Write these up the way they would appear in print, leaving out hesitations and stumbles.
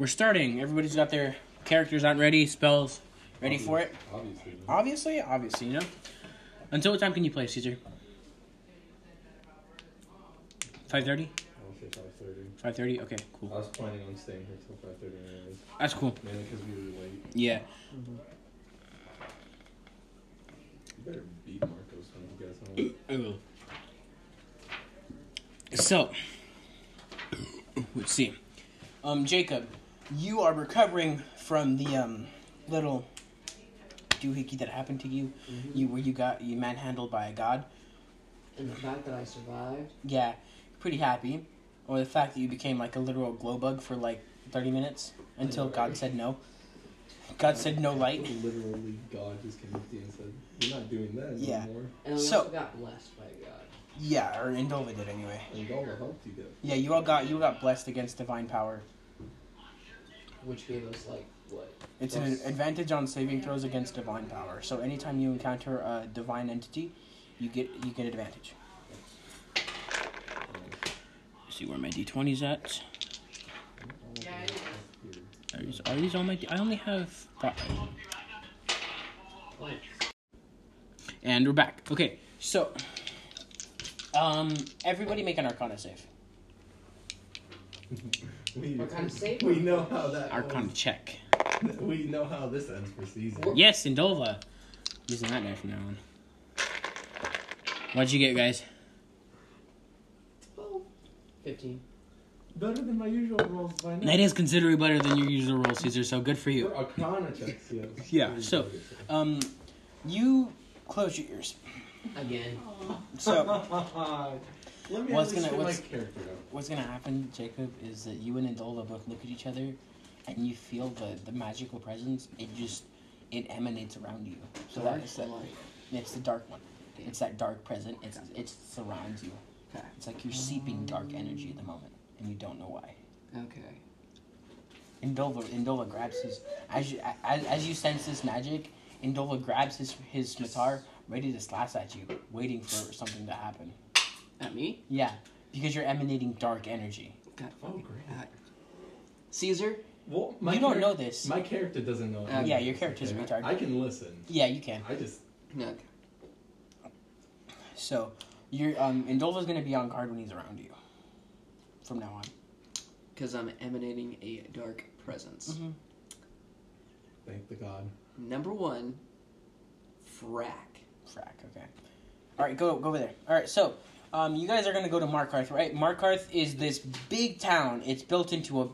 We're starting. Everybody's got their characters aren't ready, spells ready for it. Obviously. Obviously, you know. Until what time can you play, Caesar? 5:30? I'll say 5:30. 5:30? Okay, cool. I was planning on staying here till 5:30 anyways. That's cool. Mainly because we were late. Yeah. Mm-hmm. You better beat Marcos when you guys home. So, let's see. Jacob, you are recovering from the little doohickey that happened to you, mm-hmm. where you got manhandled by a god. And the fact that I survived. Yeah, pretty happy. Or the fact that you became like a literal glow bug for like 30 minutes until God said no. God said no light. Literally, God just came up to you and said, "You're not doing that anymore." And we also got blessed by God. Yeah, or Indolva did anyway. Indolva helped you. Yeah, you all got blessed against divine power, which gave us like what? It's an advantage on saving throws against divine power. So anytime you encounter a divine entity, you get advantage. Let's see where my D20's at. Yeah. Are these all my? I only have 5. And we're back. Okay, so. Everybody make an Arcana save. We know how that Arcana goes. Check. We know how this ends for season. Yes, Indolva. Using that guy from now on. What'd you get, guys? 12. 15. Better than my usual rolls by now. That is considerably better than your usual rolls, Caesar, so good for you. For Arcana checks, yes. Yeah, so, you close your ears. Again. So, what's going to happen, Jacob, is that you and Indolva both look at each other, and you feel the magical presence. It emanates around you. So it's the dark one. It's that dark present. It surrounds you. Okay. It's like you're seeping dark energy at the moment, and you don't know why. Okay. Indolva grabs his as you sense this magic. Indolva grabs his scimitar, ready to slash at you, waiting for something to happen. At me? Yeah, because you're emanating dark energy. God, oh, great. Caesar? Well, you don't know this. My character doesn't know. Yeah, your character's retarded. I can listen. Yeah, you can. I just... Okay. So, Indolva's going to be on guard when he's around you. From now on. Because I'm emanating a dark presence. Mm-hmm. Thank the God. Number 1, Frack, okay. Alright, go over there. Alright, so, you guys are going to go to Markarth, right? Markarth is this big town. It's built into a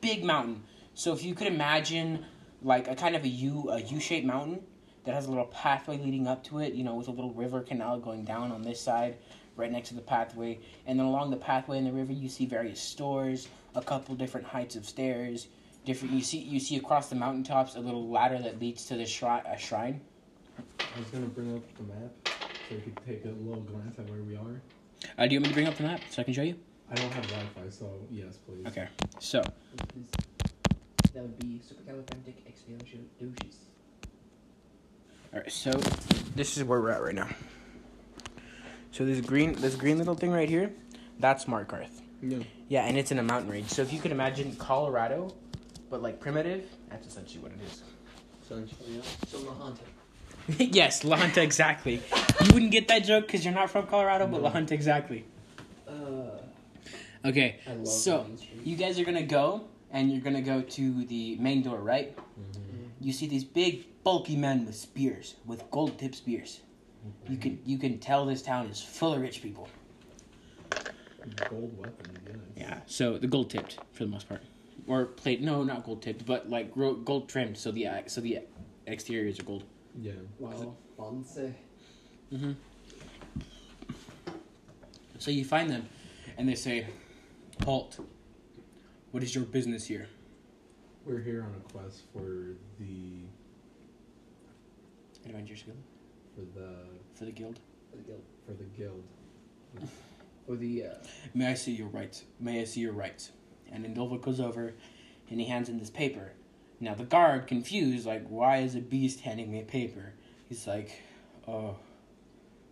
big mountain. So if you could imagine, like, a kind of a U-shaped mountain that has a little pathway leading up to it, you know, with a little river canal going down on this side, right next to the pathway. And then along the pathway and the river, you see various stores, a couple different heights of stairs, you see across the mountaintops a little ladder that leads to the shrine. I was going to bring up the map so we could take a little glance at where we are. Do you want me to bring up the map so I can show you? I don't have Wi-Fi, so yes, please. Okay, so. That would be supercalifragilisticexpialidocious. Alright, so this is where we're at right now. So this green little thing right here, that's Markarth. Yeah. Yeah, and it's in a mountain range. So if you could imagine Colorado, but like primitive, that's essentially what it is. Essentially, yeah. So La Junta. Yes, La Junta, exactly. You wouldn't get that joke because you're not from Colorado, but La Junta, exactly. Okay, so you guys are going to go, and you're going to go to the main door, right? Mm-hmm. You see these big, bulky men with spears, with gold-tipped spears. Mm-hmm. You can tell this town is full of rich people. Gold weapon, yes. Yeah, so the gold-tipped, for the most part. Or plate, no, not gold-tipped, but like gold-trimmed, so the exteriors are gold. Yeah. Wow. Mm-hmm. So you find them, and they say, "Halt. What is your business here?" We're here on a quest for the Adventurers Guild. For the guild. For the. May I see your rights? May I see your rights? And Indolva goes over, and he hands him this paper. Now, the guard, confused, like, why is a beast handing me a paper? He's like, oh.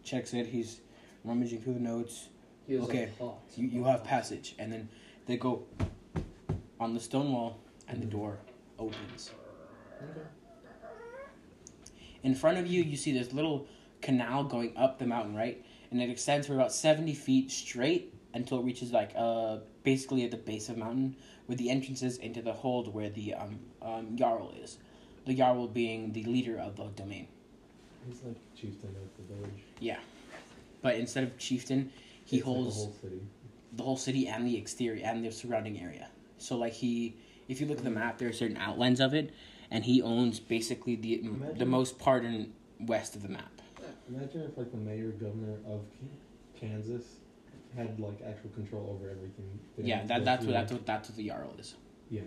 Checks it. He's rummaging through the notes. Okay, like, you have passage. And then they go on the stone wall, and the door opens. Okay. In front of you, you see this little canal going up the mountain, right? And it extends for about 70 feet straight until it reaches, like, basically at the base of the mountain, with the entrances into the hold where the Jarl is. The Jarl being the leader of the domain. He's like chieftain of the village. Yeah. But instead of chieftain, he holds like the whole city and the exterior and the surrounding area. So, like, he... If you look at the map, there are certain outlines of it, and he owns basically the most part in west of the map. Imagine if, like, the mayor, governor of Kansas had, like, actual control over everything. That's what the Jarl is. Yeah.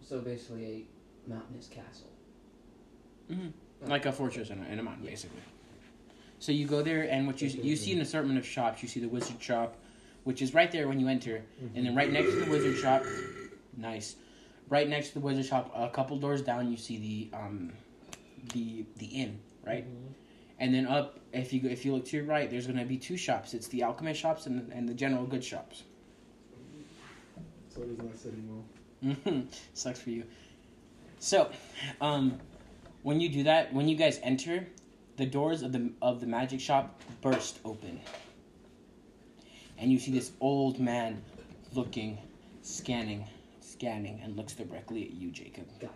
So basically a mountainous castle. Mm-hmm. Oh. Like a fortress in a mountain, basically. So you go there, and what you see an assortment of shops. You see the wizard shop, which is right there when you enter, mm-hmm. and then right next to the wizard shop... Nice. Right next to the wizard shop, a couple doors down, you see the inn, right? Mm-hmm. And then up, if you look to your right, there's going to be two shops. It's the alchemist shops and the general goods shops. So it is not sitting well. Sucks for you. So, when you do that, when you guys enter, the doors of the magic shop burst open, and you see this old man looking, scanning, and looks directly at you, Jacob. Goddamn.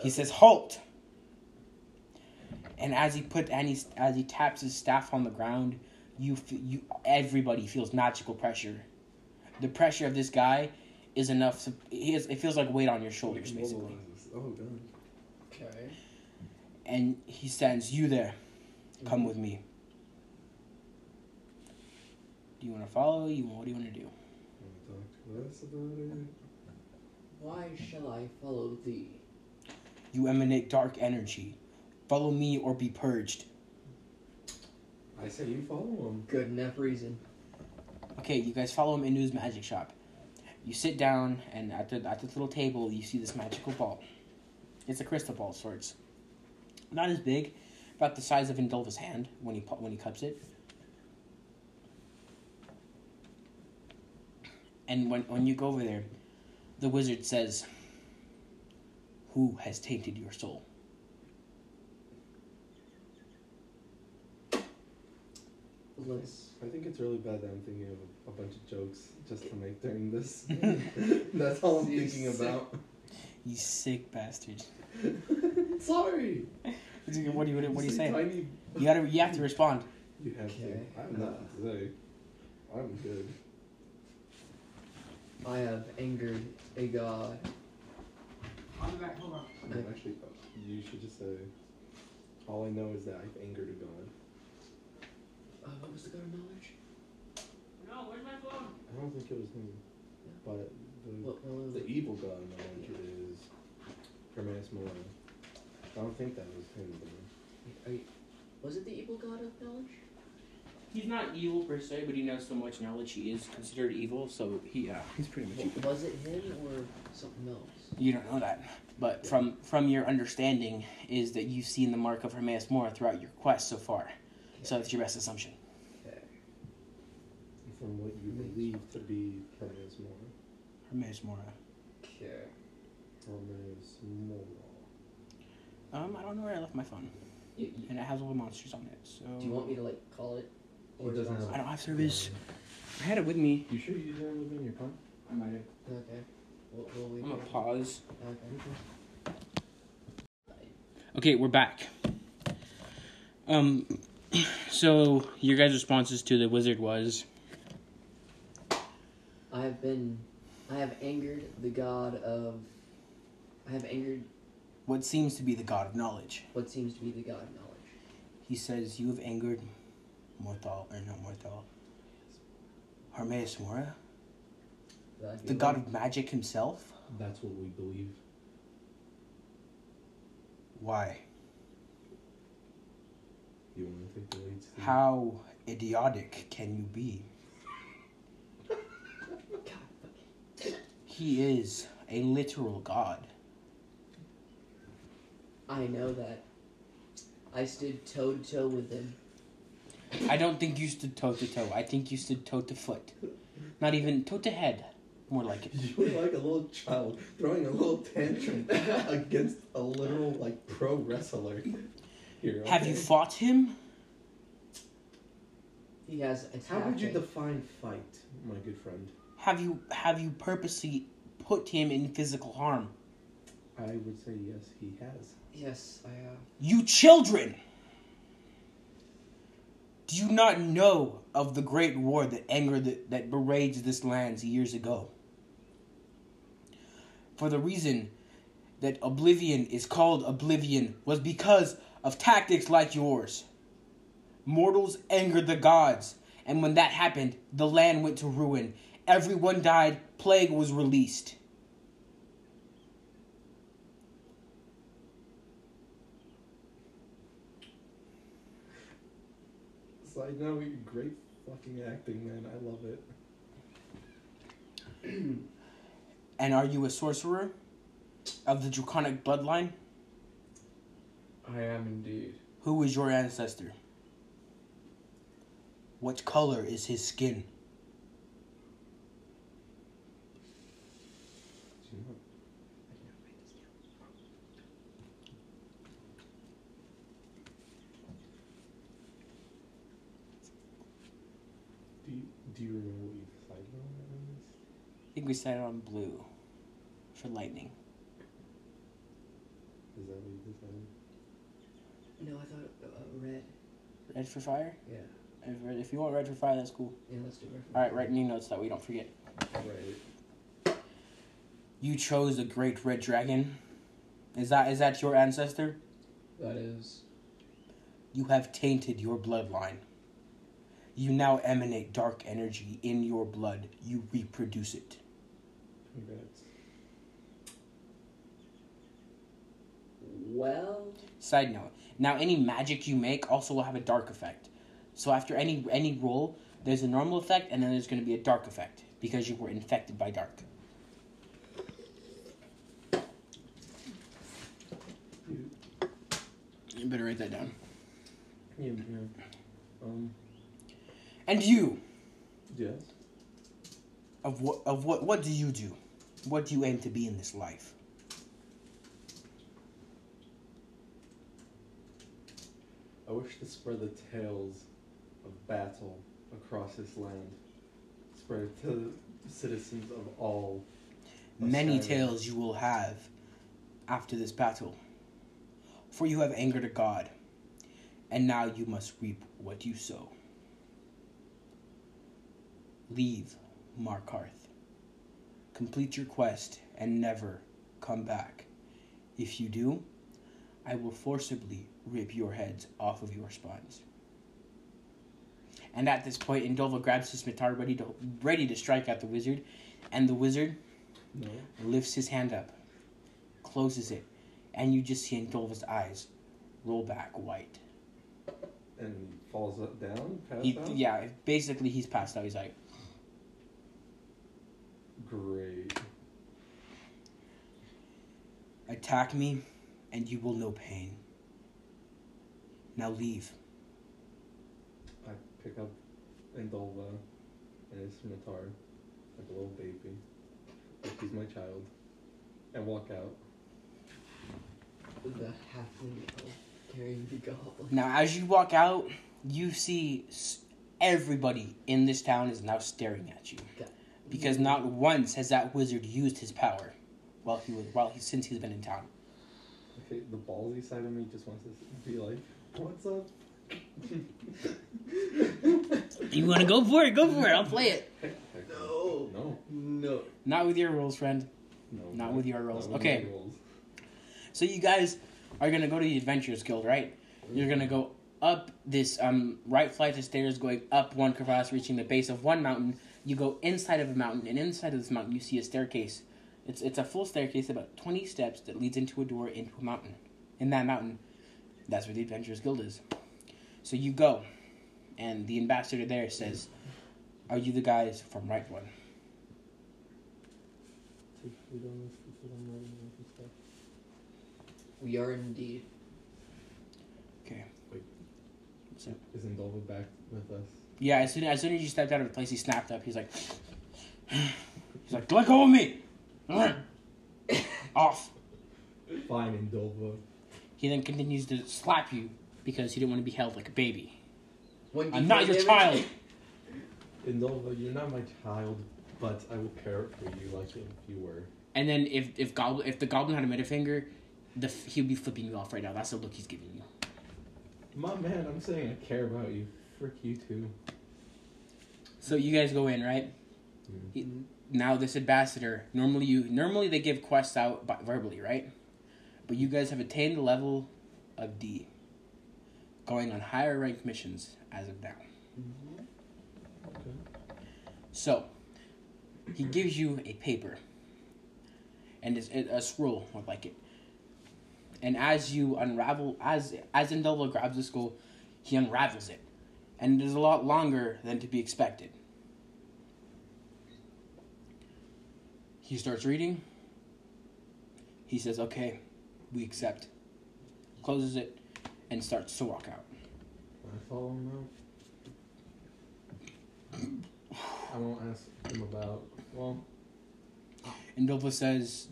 He says, "Halt!" And as he taps his staff on the ground, everybody feels magical pressure. The pressure of this guy is enough. It feels like weight on your shoulders, basically. Oh god. Okay. And he stands, "You there, come with me. Do you want to follow? What do you want to do?" "Why shall I follow thee?" "You emanate dark energy. Follow me or be purged." I say you follow him. Good enough reason. Okay, you guys follow him into his magic shop. You sit down, and at the little table, you see this magical ball. It's a crystal ball of sorts. Not as big, about the size of Indolva's hand when he cups it. And when you go over there, the wizard says, "Who has tainted your soul?" I think it's really bad that I'm thinking of a bunch of jokes just to make during this. That's all I'm thinking about. You sick bastard. Sorry. What do you say? Tiny... You have to respond. You have to. I have nothing to say. I'm good. I have angered a god. I'll be back, hold on. No, actually, you should just say, "All I know is that I've angered a god." What was the god of knowledge? No, where's my phone? I don't think it was him. Yeah. But the evil god of knowledge is Hermaeus Mora. I don't think that was him, though. Was it the evil god of knowledge? He's not evil per se, but he knows so much knowledge he is considered evil, so he's pretty much evil. Was it him or something else? You don't know that. But yeah. From your understanding is that you've seen the mark of Hermaeus Mora throughout your quest so far. Okay. So that's your best assumption. Okay. From what you believe to be Hermaeus Mora. Hermaeus Mora. Okay. Hermaeus Mora. I don't know where I left my phone. You, and it has all the monsters on it, so... Do you want me to, like, call it? Or I don't have service. I had it with me. You sure you didn't have it in your car? I might have. Okay. I'm gonna pause. Okay. Okay, we're back. So your guys' responses to the wizard was? I have angered. What seems to be the god of knowledge. He says, "You have angered Hermaeus Mora? The god of magic himself?" That's what we believe. Why? You want to take the lead? How idiotic can you be? He is a literal god. I know that. I stood toe-to-toe with him. I don't think you stood toe-to-toe. I think you stood toe-to-foot. Not even toe-to-head. More like it. You were like a little child throwing a little tantrum against a literal, like, pro wrestler. Here, okay. Have you fought him? He has attacked. How would you define fight, my good friend? Have you purposely put him in physical harm? I would say yes, he has. Yes, I have. You children! Do you not know of the great war that that beraged this land years ago? For the reason that Oblivion is called Oblivion was because of tactics like yours. Mortals angered the gods, and when that happened, the land went to ruin. Everyone died, plague was released. Like, no, great fucking acting, man. I love it. And are you a sorcerer of the draconic bloodline? I am indeed. Who is your ancestor? What color is his skin? Do you remember what you decided on? I think we decided on blue for lightning. Is that what you decided? No, I thought red. Red for fire? Yeah. If you want red for fire, that's cool. Yeah, let's do red for fire. Alright, write new notes that we don't forget. Right. You chose the great red dragon. Is that your ancestor? That is. You have tainted your bloodline. You now emanate dark energy in your blood. You reproduce it. Congrats. Well... Side note. Now, any magic you make also will have a dark effect. So after any roll, there's a normal effect, and then there's going to be a dark effect. Because you were infected by dark. You better write that down. Yeah. And you? Yes. What do you do? What do you aim to be in this life? I wish to spread the tales of battle across this land. Spread it to the citizens of all. Many tales you will have after this battle. For you have angered a god. And now you must reap what you sow. Leave Markarth. Complete your quest and never come back. If you do, I will forcibly rip your heads off of your spines. And at this point, Indolva grabs his scimitar, ready to strike at the wizard, and the wizard lifts his hand up, closes it, and you just see Indolva's eyes roll back white. And falls up down? Passed out? Yeah, basically he's passed out. He's like... Great. Attack me, and you will know pain. Now leave. I pick up Indolva and his scimitar, like a little baby, like he's my child, and walk out. The halfling elf carrying the goblin. Now, as you walk out, you see everybody in this town is now staring at you. God. Because not once has that wizard used his power since he's been in town. Okay, the ballsy side of me just wants to be like, "What's up?" You want to go for it? Go for it. I'll play it. No. Not with your rolls, friend. No, not with your rolls. Okay. So you guys are gonna go to the Adventurers Guild, right? You're gonna go up this right flight of stairs, going up one crevasse, reaching the base of one mountain. You go inside of a mountain, and inside of this mountain you see a staircase. It's a full staircase, about 20 steps, that leads into a door into a mountain. In that mountain, that's where the Adventurers Guild is. So you go, and the ambassador there says, "Are you the guys from Right One?" We are indeed. Okay. Wait. So, is Indolva back with us? Yeah, as soon as you stepped out of the place, he snapped up. He's like, like, let go of me! Off. Fine, Indolva. He then continues to slap you because you don't want to be held like a baby. I'm not your child! Indolva, you're not my child, but I will care for you like if you were. And then if the goblin had a middle finger, he'd be flipping you off right now. That's the look he's giving you. My man, I'm saying I care about you. Frick you too. So you guys go in, right? Mm-hmm. Now this ambassador, normally they give quests out verbally, right? But you guys have attained the level of D, going on higher ranked missions as of now. Mm-hmm. Okay. So he gives you a paper and a scroll more like it. And as you unravel, as Indolva grabs the scroll, he unravels it, and it is a lot longer than to be expected. He starts reading. He says, okay, we accept. Closes it and starts to walk out. I follow him out. I won't ask him about, well... Indolva says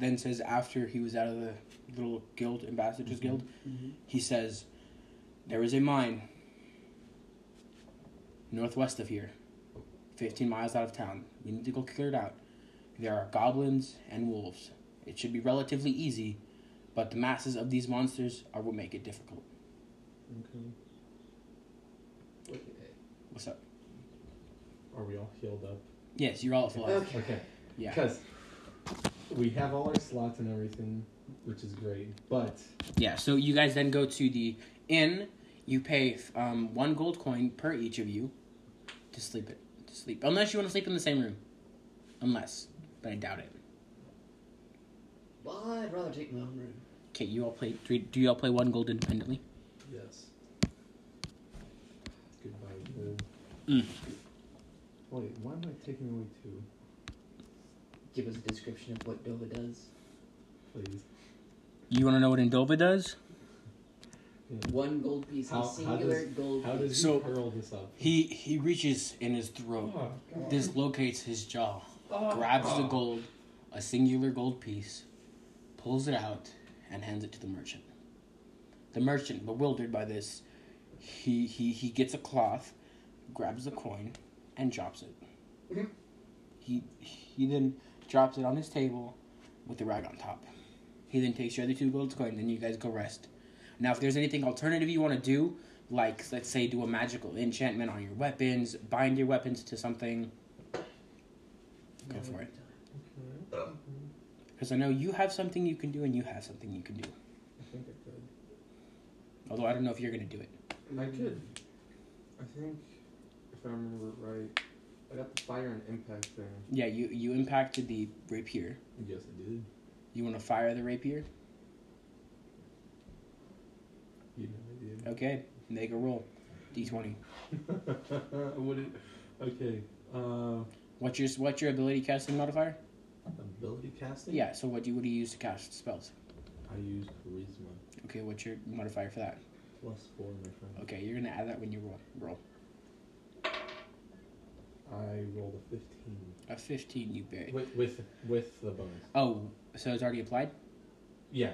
after he was out of the little guild, Ambassador's Guild, mm-hmm. He says, there is a mine northwest of here, 15 miles out of town. We need to go clear it out. There are goblins and wolves. It should be relatively easy, but the masses of these monsters will make it difficult. Okay. What's up? Are we all healed up? Yes, you're all full up. Okay. Yeah. Because we have all our slots and everything, which is great, but... Yeah, so you guys then go to the inn. You pay 1 gold coin per each of you to sleep it. To sleep. Unless you want to sleep in the same room. Unless. But I doubt it. Well, I'd rather take my own room. Okay, you all play... Do you all play 1 gold independently? Yes. Goodbye, gold. Mm. Wait, why am I taking away 2? Give us a description of what Dova does. Please. You want to know what Indolva does? Yeah. 1 gold piece, a singular gold piece. How does he curl this up? He reaches in his throat, dislocates his jaw, grabs the gold, a singular gold piece, pulls it out, and hands it to the merchant. The merchant, bewildered by this, he gets a cloth, grabs the coin, and drops it. Mm-hmm. He then drops it on his table with the rag on top. He then takes your other 2 gold coins, and you guys go rest. Now, if there's anything alternative you want to do, like, let's say, do a magical enchantment on your weapons, bind your weapons to something, go for it. Because I know you have something you can do, and you have something you can do. I think I could. Although, I don't know if you're going to do it. I could. I think, if I remember right, I got the fire and impact thing. Yeah, you impacted the rapier. Yes, I did. You want to fire the rapier? You know I did. Okay, make a roll. D20. Okay. What's your ability casting modifier? Ability casting? Yeah, so what do you use to cast spells? I use charisma. Okay, what's your modifier for that? +4, my friend. Okay, you're going to add that when you roll. I rolled a 15. A 15, you buried. With the bonus. Oh, so it's already applied? Yeah.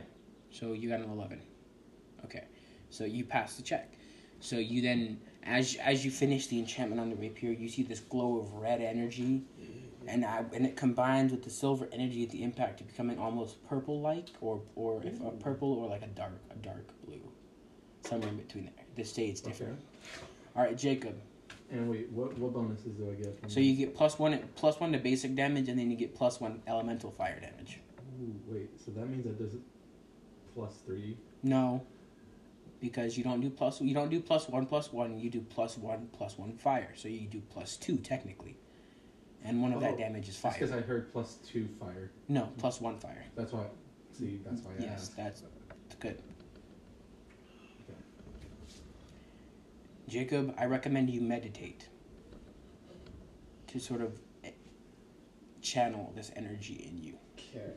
So you got an 11. Okay. So you passed the check. So you then, as you finish the enchantment on the rapier, you see this glow of red energy, and it combines with the silver energy at the impact to becoming almost purple-like, or if a purple or like a dark blue. Somewhere in between there. This state's different. Okay. All right, Jacob. And wait, what bonuses do I get? So you get plus one to basic damage, and then you get +1 elemental fire damage. Ooh, wait, so that means that does it +3? No, because you don't do +1 +1. You do +1 +1 fire, so you do +2 technically, and one of that damage is fire. That's because I heard +2 fire. No, +1 fire. That's why. See, that's why. Yes, that's good. Jacob, I recommend you meditate to sort of channel this energy in you. Okay.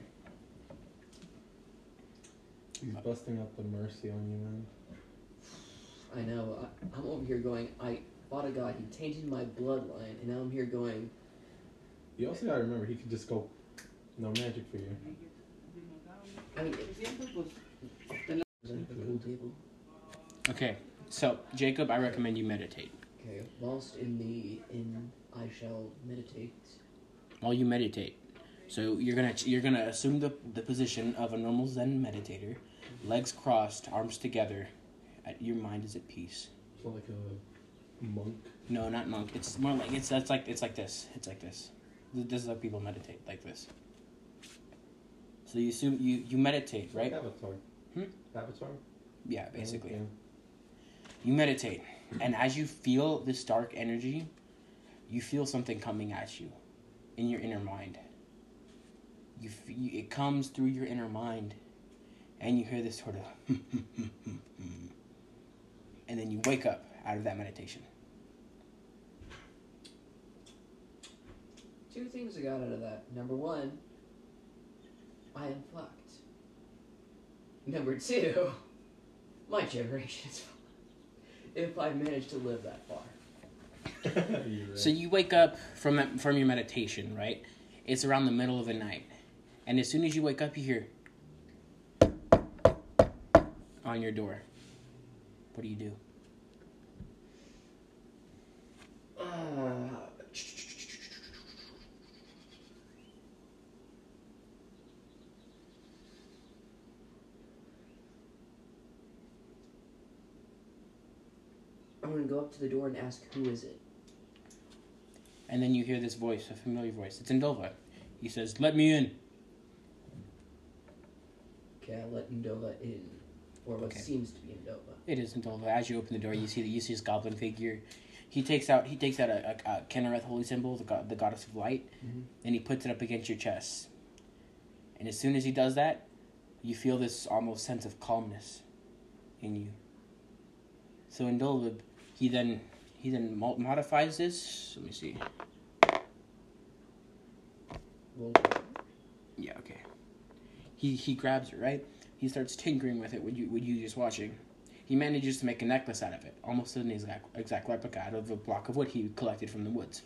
He's busting up the mercy on you, man. I know. I'm over here going, I fought a god, he tainted my bloodline, and now I'm here going... You also gotta remember, he could just go No magic for you. I mean, okay, so Jacob, I recommend you meditate. Okay, whilst in the inn, I shall meditate. While you meditate, so you're gonna assume the position of a normal Zen meditator, legs crossed, arms together. Your mind is at peace. So like a monk? No, not monk. It's more like it's like this. This is how people meditate, like this. So you assume you meditate, right? Like Avatar. Avatar? Yeah, basically. Yeah. You meditate, and as you feel this dark energy, you feel something coming at you, in your inner mind. It comes through your inner mind, and you hear this sort of, and then you wake up out of that meditation. 2 things I got out of that. Number 1, I am fucked. Number 2, my generation's fucked. If I manage to live that far. Right. So you wake up from your meditation, right? It's around the middle of the night. And as soon as you wake up, you hear on your door. What do you do? I'm going to go up to the door and ask, who is it? And then you hear this voice, a familiar voice. It's Indolva. He says, let me in. Okay, I let Indolva in. Or what seems to be Indolva. It is Indolva. As you open the door, you see his goblin figure. He takes out a Kynareth holy symbol, the goddess of light, and he puts it up against your chest. And as soon as he does that, you feel this almost sense of calmness in you. So Indolva, he then modifies this. Let me see. Yeah, okay. He grabs it, right? He starts tinkering with it. What you just watching? He manages to make a necklace out of it, almost an exact replica out of a block of wood he collected from the woods.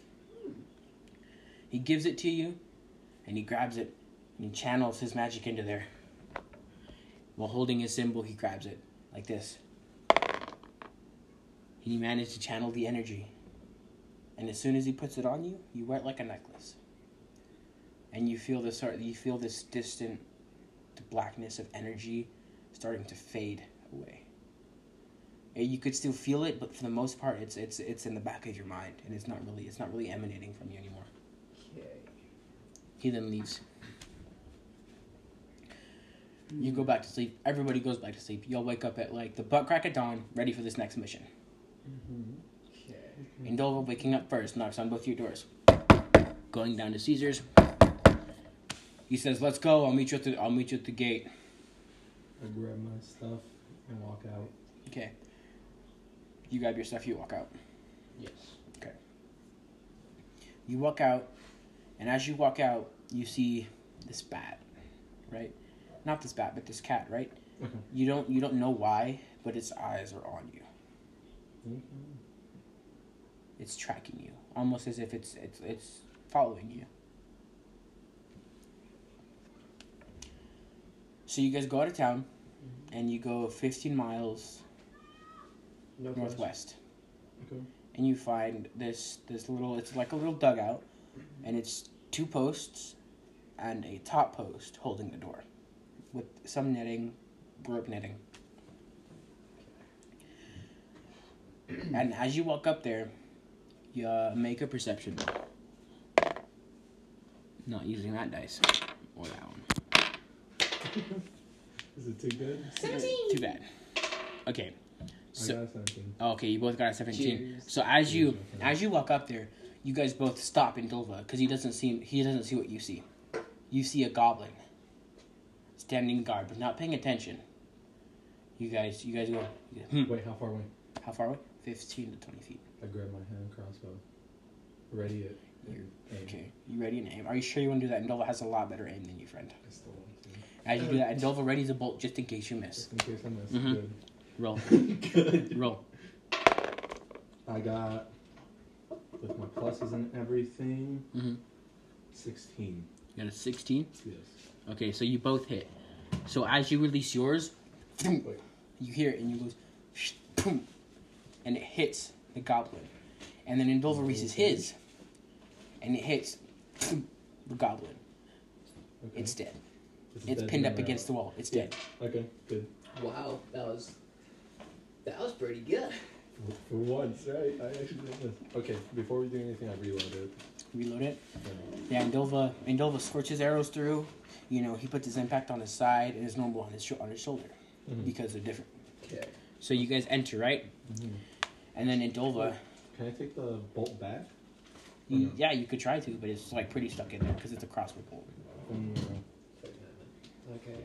He gives it to you, and he grabs it, and he channels his magic into there. While holding his symbol, he grabs it like this. He managed to channel the energy, and as soon as he puts it on you, you wear it like a necklace. And you feel this distant blackness of energy starting to fade away. And you could still feel it, but for the most part, it's in the back of your mind, and it's not really emanating from you anymore. Okay. He then leaves. You go back to sleep. Everybody goes back to sleep. You'll wake up at like the butt crack of dawn, ready for this next mission. Okay. Indolva, waking up first, knocks on both your doors. Going down to Caesar's, he says, "Let's go. I'll meet you at the gate." I grab my stuff and walk out. Okay. You grab your stuff. You walk out. Yes. Okay. You walk out, and as you walk out, you see this bat, right? Not this bat, but this cat, right? Mm-hmm. You don't know why, but its eyes are on you. It's tracking you, almost as if it's following you. So you guys go out of town, and you go 15 miles northwest. Okay. And you find this little, it's like a little dugout, and it's 2 posts and a top post holding the door with some netting, rope netting. And as you walk up there, you make a perception. Not using that dice. Or that one. Is it too good? 17! Too bad. Okay. So, I got a 17. Okay, you both got a 17. Cheers. So as you walk up there, you guys both stop Indolva, because he doesn't see what you see. You see a goblin standing guard, but not paying attention. You guys go. Wait, how far away? 15 to 20 feet. I grab my hand crossbow. Ready it. Okay. You ready and aim. Are you sure you want to do that? Indolva has a lot better aim than you, friend. I still want to. As you do that, Indolva readies a bolt just in case you miss. Just in case I miss. Mm-hmm. Good. Roll. Good. Roll. I got, with my pluses and everything, 16. You got a 16? Yes. Okay, so you both hit. So as you release yours, you hear it and you lose, and it hits the goblin. And then Indolva releases his, and it hits the goblin. Okay. It's dead. It's pinned up against the wall. It's dead. Okay, good. Wow, that was pretty good. For once, right? I actually did this. Okay, before we do anything, I reload it. Reload it? Yeah, Indolva scorches arrows through. You know, he puts his impact on his side and his normal on his shoulder because they're different. Okay. So you guys enter, right? Mm-hmm. And then Indolva. Can I take the bolt back? No? Yeah, you could try to, but it's like pretty stuck in there because it's a crossbow bolt. Okay.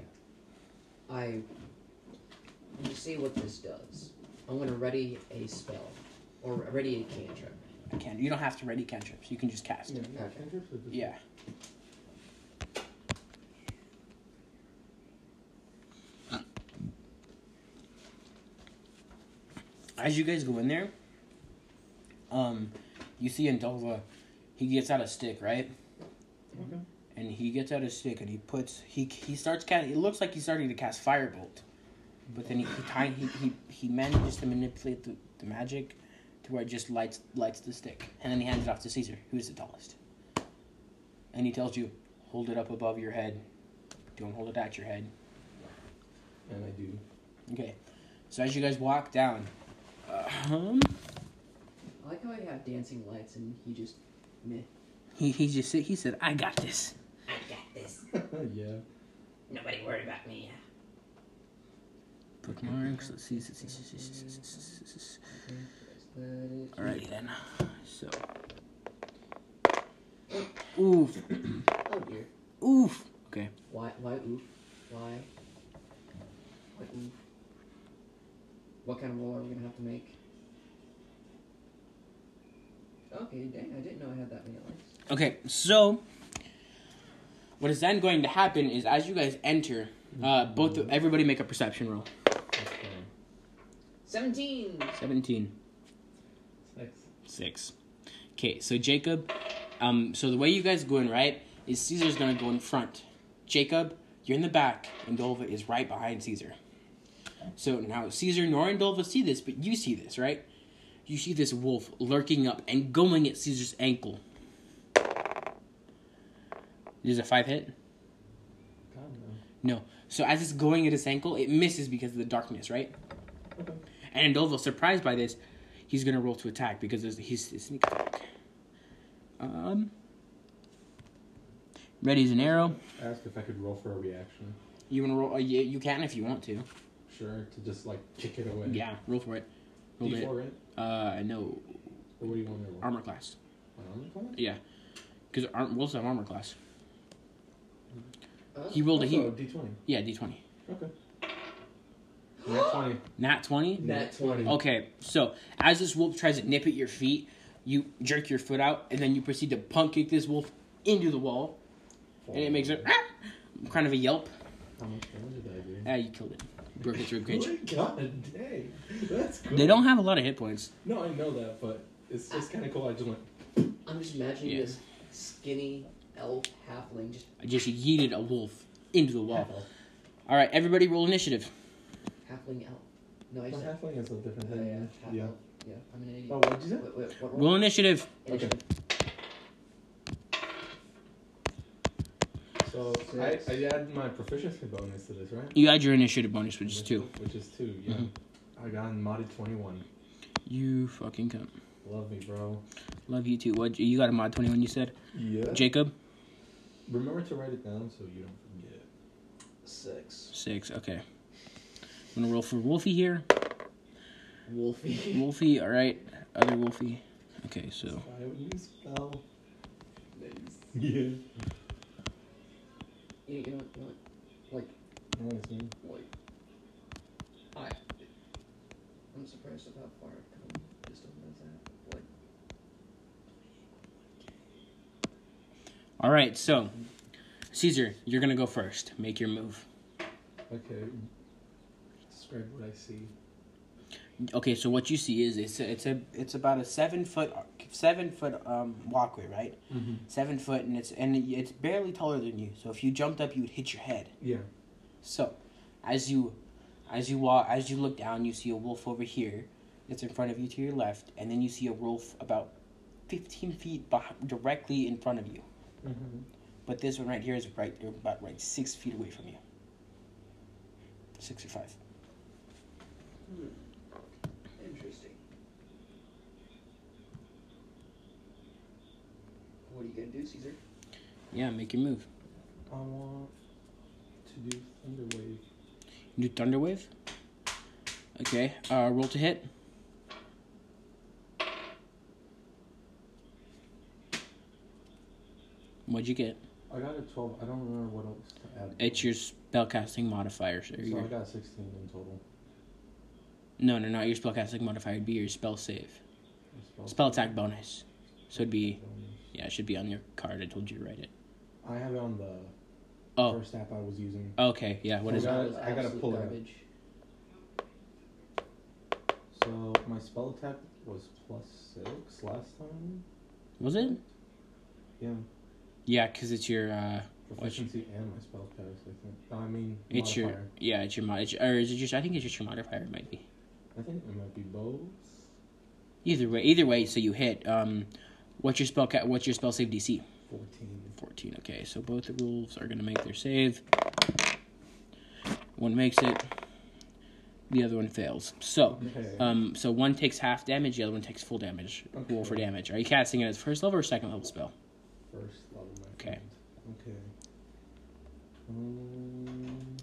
I want to see what this does. I want to ready a spell or ready a cantrip. You don't have to ready cantrips. You can just cast it. Yeah. Cantrips or just... Yeah. As you guys go in there, you see Indolva, he gets out a stick, right? Okay. And he gets out a stick and he starts casting, it looks like he's starting to cast Firebolt. But then he manages to manipulate the magic to where it just lights the stick. And then he hands it off to Caesar, who's the tallest. And he tells you, hold it up above your head. Don't hold it at your head. And I do. Okay. So as you guys walk down... I like how I have dancing lights and he just... Meh. He said, I got this. I got this. Yeah. Nobody worry about me. Book marks. Let's see. Alrighty then. So. Oof. Oh dear. Oof. Okay. Why oof? Why? What oof? What kind of roll are we gonna have to make? Okay, dang, I didn't know I had that many lights. Okay, so what is then going to happen is as you guys enter, everybody make a perception roll. Okay. 17. 6. Okay, so Jacob, so the way you guys go in, right, is Caesar's gonna go in front. Jacob, you're in the back, and Indolva is right behind Caesar. So now Caesar nor Indolva see this, but you see this, right? You see this wolf lurking up and going at Caesar's ankle. Is a 5 hit? God, no. No. So as it's going at his ankle, it misses because of the darkness, right? Okay. And Indolva, surprised by this, he's going to roll to attack because he's sneak attack. Ready as an arrow. I asked if I could roll for a reaction. You want to roll? You can if you want to. Sure, to just like kick it away. Yeah, roll for it. D4, right? No. Or what do you want me to roll? Armor class. An armor class? Yeah. Because wolves have armor class. He rolled a D20. Yeah, D20. Okay. Nat 20? Okay, so as this wolf tries to nip at your feet, you jerk your foot out, and then you proceed to pump kick this wolf into the wall. Oh, and it makes a kind of a yelp. How much damage did I do? You killed it. Broke its ribcage. God dang. That's cool. They don't have a lot of hit points. No, I know that, but it's just kind of cool. I just went... I'm just imagining this skinny elf halfling just... I just yeeted a wolf into the wall. Alright, everybody roll initiative. Halfling elf. No, I just... Well, halfling is a different thing. Yeah. Yeah. I'm an idiot. Oh, what did you say? Wait, what roll initiative. Okay. So, I add my proficiency bonus to this, right? You add your initiative bonus, which is 2. Which is 2, yeah. Mm-hmm. I got a modded 21. You fucking cunt. Love me, bro. Love you, too. What? You got a mod 21, you said? Yeah. Jacob? Remember to write it down so you don't forget. 6, okay. I'm going to roll for Wolfie here. Wolfie, alright. Other Wolfie. Okay, so... Yeah. I'm surprised at how far I've come. Just don't know that. All right, so Caesar, you're gonna go first. Make your move. Okay. Describe what I see. Okay, so what you see is it's about a 7 foot walkway, right? Mm-hmm. 7 foot, and it's barely taller than you. So if you jumped up, you would hit your head. Yeah. So, as you look down, you see a wolf over here. It's in front of you to your left, and then you see a wolf about 15 feet directly in front of you. Mm-hmm. But this one right here is about 6 feet away from you. 6 or 5. Hmm. Interesting. What are you gonna do, Caesar? Yeah, make your move. I want to do Thunder Wave. You do Thunder Wave? Okay. Roll to hit. What'd you get? I got a 12. I don't remember what else to add. It's your spellcasting modifier, sir. So I got 16 in total. No, not your spellcasting modifier. It'd be your spell save. Spell attack bonus. So it'd be... Yeah, it should be on your card. I told you to write it. I have it on the first app I was using. Okay, yeah. What is it? I got to pull garbage. It up. So my spell attack was +6 last time. Was it? Yeah. Yeah, because it's your proficiency and my spell test, I think. No, I mean, it's modifier. It's your modifier, or is it just? I think it's just your modifier. It might be. I think it might be both. Either way. So you hit. What's your spell save DC? 14. Okay, so both the wolves are gonna make their save. One makes it. The other one fails. So, okay. So one takes half damage. The other one takes full damage. Okay. Roll for damage. Are you casting it as first level or second level spell? First level, Okay.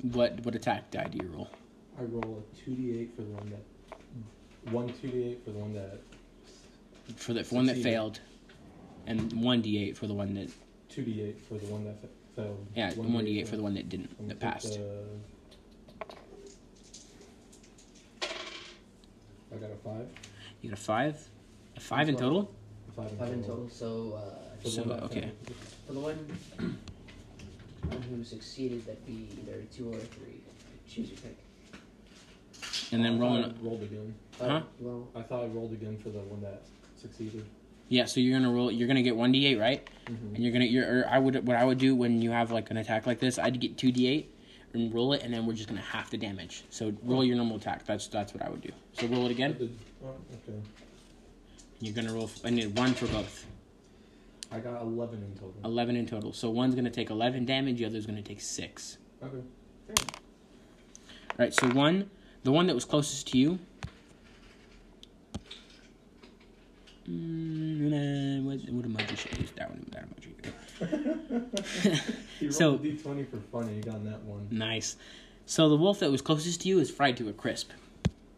What attack die do you roll? I roll a 2d8 for the one that... One 2d8 for the one that... For the one that failed. And one d8 for the one that... 2d8 for the one that failed. Yeah, one d8 for the one that didn't, that passed. I got a 5. You got a 5? A 5 in total? 5 in total, so... okay. For the one who succeeded, that'd be either 2 or 3. Choose your pick. And then rolled again. Huh? Well, I thought I rolled again for the one that succeeded. Yeah, so you're gonna roll. You're gonna get 1d8, right? Mm-hmm. And what I would do when you have like an attack like this, I'd get 2d8 and roll it, and then we're just gonna half the damage. So roll your normal attack. That's what I would do. So roll it again. Okay. You're gonna roll. I need 1 for both. I got 11 in total. 11 in total. So one's going to take 11 damage, the other's going to take 6. Okay. Fair. All right, so the one that was closest to you. What emoji should I use? That emoji. Okay. You rolled a D20 for fun and you got that one. Nice. So the wolf that was closest to you is fried to a crisp.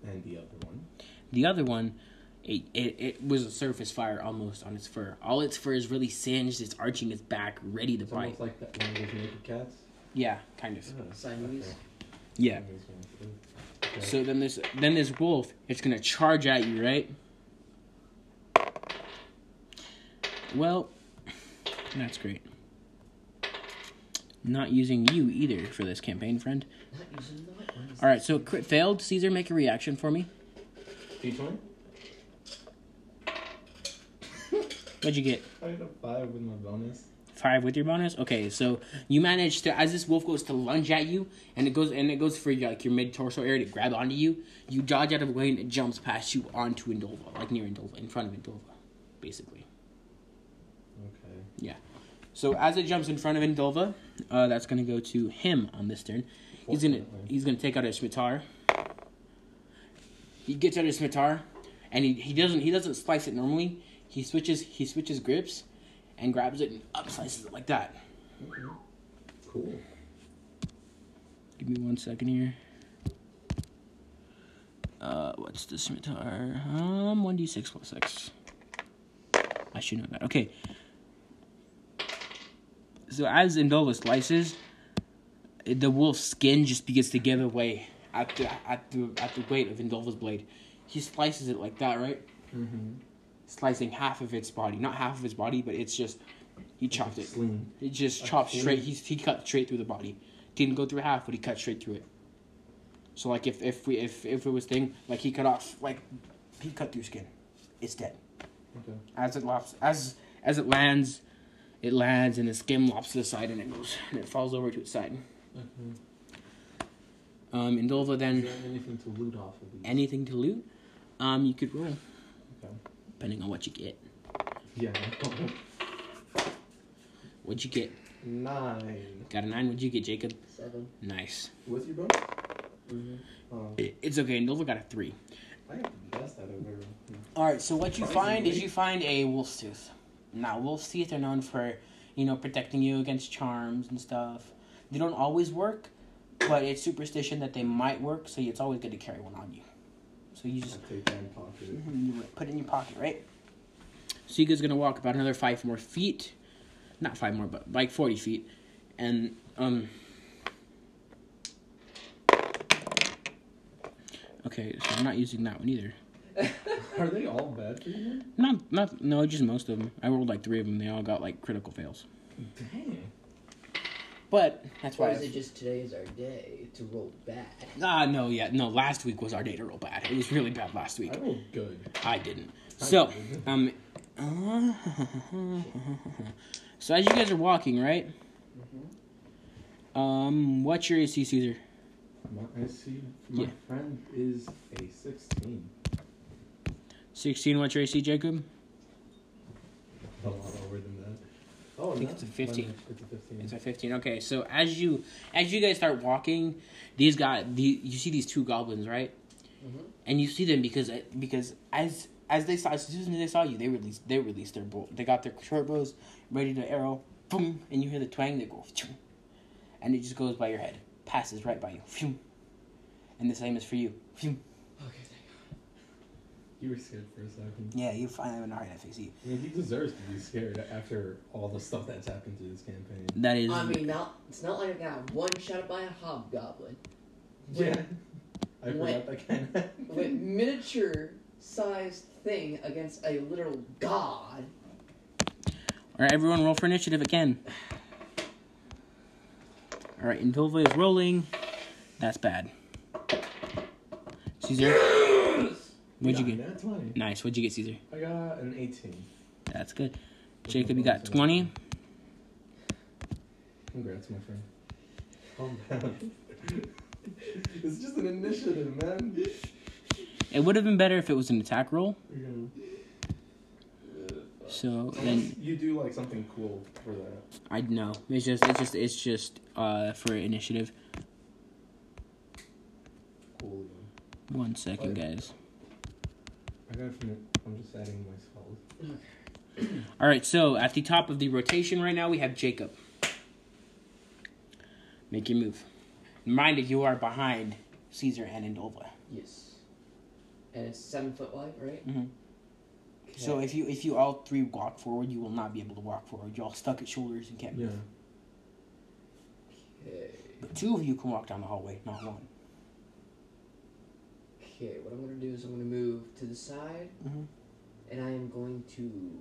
And the other one? The other one... It was a surface fire almost on its fur. All its fur is really singed. It's arching its back, ready to bite. Almost like that one of those naked cats? Yeah, kind of. Oh, Siamese? Yeah. Okay. So then this wolf, it's going to charge at you, right? Well, that's great. Not using you either for this campaign, friend. Not using the white ones. All right, so crit failed. Caesar, make a reaction for me. D20? What'd you get? I got a 5 with my bonus. 5 with your bonus? Okay, so you manage to, as this wolf goes to lunge at you, and it goes for your mid torso area to grab onto you. You dodge out of the way, and it jumps past you onto Indolva, in front of Indolva, basically. Okay. Yeah. So as it jumps in front of Indolva, that's gonna go to him on this turn. He's gonna take out his scimitar. He gets out his scimitar, and he doesn't slice it normally. He switches grips and grabs it and up slices it like that. Cool. Give me 1 second here. What's the scimitar? 1d6 plus 6. I should know that. Okay. So as Indolva slices, the wolf's skin just begins to give away at the weight of Indolva's blade. He slices it like that, right? Mm-hmm. Slicing half of its body. Not half of its body, but it's just... He chopped it. It just chopped straight. He cut straight through the body. Didn't go through half, but he cut straight through it. So like if it was thing, like he cut off, like he cut through skin, it's dead. Okay. As it lands, it lands and the skin lops to the side and it goes and it falls over to its side. Mm-hmm. Indolva then. Is there anything to loot off of these? Anything to loot? You could roll. Okay. Depending on what you get. Yeah. What'd you get? 9. Got a 9. What'd you get, Jacob? 7. Nice. What's your bonus? Mm-hmm. Oh. It's okay. Indolva got a 3. I got the best out of everyone. All right. So what you find is you find a wolf's tooth. Now, wolf's teeth are known for, you know, protecting you against charms and stuff. They don't always work, but it's superstition that they might work, so it's always good to carry one on you. So you just take that in your pocket. Put it in your pocket, right? So you guys are gonna walk about another 5 more feet, not 5 more, but like 40 feet, and Okay, so I'm not using that one either. Are they all bad for you? No, just most of them. I rolled like 3 of them. They all got like critical fails. Dang. But that's why. Or is it just today is our day to roll bad? No, last week was our day to roll bad. It was really bad last week. I rolled good. I didn't. So as you guys are walking, right? Mm-hmm. What's your AC, Caesar? My AC, friend is a 16. 16, what's your AC, Jacob? A lot lower than that. Oh, I think it's a 15. It's a 15. Okay, so as you guys start walking, you see these 2 goblins, right? Mm-hmm. And you see them because as soon as they saw you, they released their bow. They got their short bows ready to arrow, boom, and you hear the twang. They go, and it just goes by your head, passes right by you, and the same is for you. Okay, thank God. You were scared for a second. Yeah, you finally have an alright FAC. I mean, he deserves to be scared after all the stuff that's happened through this campaign. That is. I mean, it's not like I got one shot by a hobgoblin. I forgot that kind of happened. With miniature-sized thing against a literal god. Alright, everyone, roll for initiative again. Alright, Indolva is rolling. That's bad. Caesar? Yes! What'd you get? 20. Nice. What'd you get, Caesar? I got an 18. That's good. Jacob, you got 20. Congrats, my friend. Calm down. It's just an initiative, man. It would have been better if it was an attack roll. Yeah. So then you do like something cool for that. I know. It's just for initiative. Cool. One second, guys. I got it. I'm just adding my spells. All right. So at the top of the rotation right now, we have Jacob. Make your move. Minded, you are behind Caesar and Indolva. Yes. And it's 7 foot wide, right? Mm-hmm. Okay. So if you all 3 walk forward, you will not be able to walk forward. You're all stuck at shoulders and can't move. Okay. But 2 of you can walk down the hallway, not 1. Okay, what I'm going to do is I'm going to move to the side, mm-hmm. and I am going to...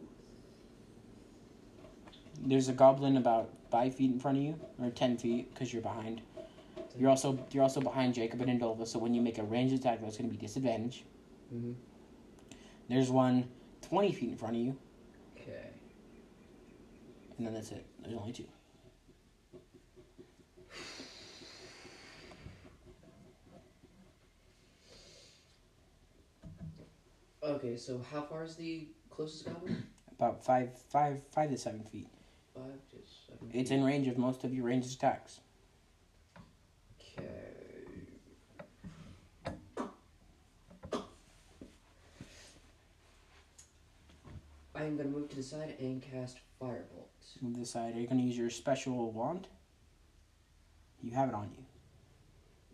There's a goblin about 5 feet in front of you, or 10 feet, because you're behind. You're also behind Jacob and Indolva, so when you make a ranged attack, that's going to be disadvantage. Mm-hmm. There's one 20 feet in front of you. Okay. And then that's it. There's only 2. Okay, so how far is the closest goblin? About 5 to 7 feet. 5 to 7 feet. It's in range of most of your ranged attacks. Okay. I'm going to move to the side and cast Firebolt. Move to the side. Are you going to use your special wand? You have it on you.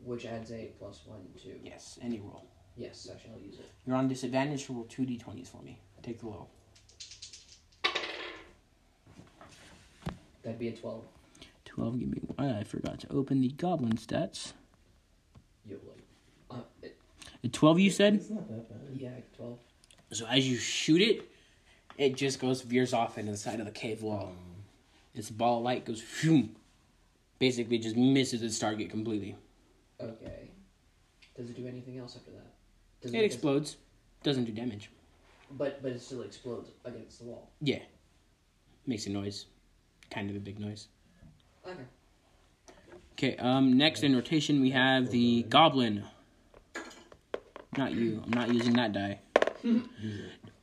Which adds a +1 to... Yes, any roll. Yes, I shall use it. You're on disadvantage, so roll 2d20s for me. Take the low. That'd be a 12. 12, give me... I forgot to open the goblin stats. Yo, like... a 12, you said? It's not that bad. Yeah, 12. So as you shoot it... It just veers off into the side of the cave wall. Its ball of light goes, phew, basically just misses its target completely. Okay. Does it do anything else after that? It explodes. Doesn't do damage. But it still explodes against the wall. Yeah. Makes a noise. Kind of a big noise. Okay. Okay, next in rotation we have the goblin. Not you. I'm not using that die.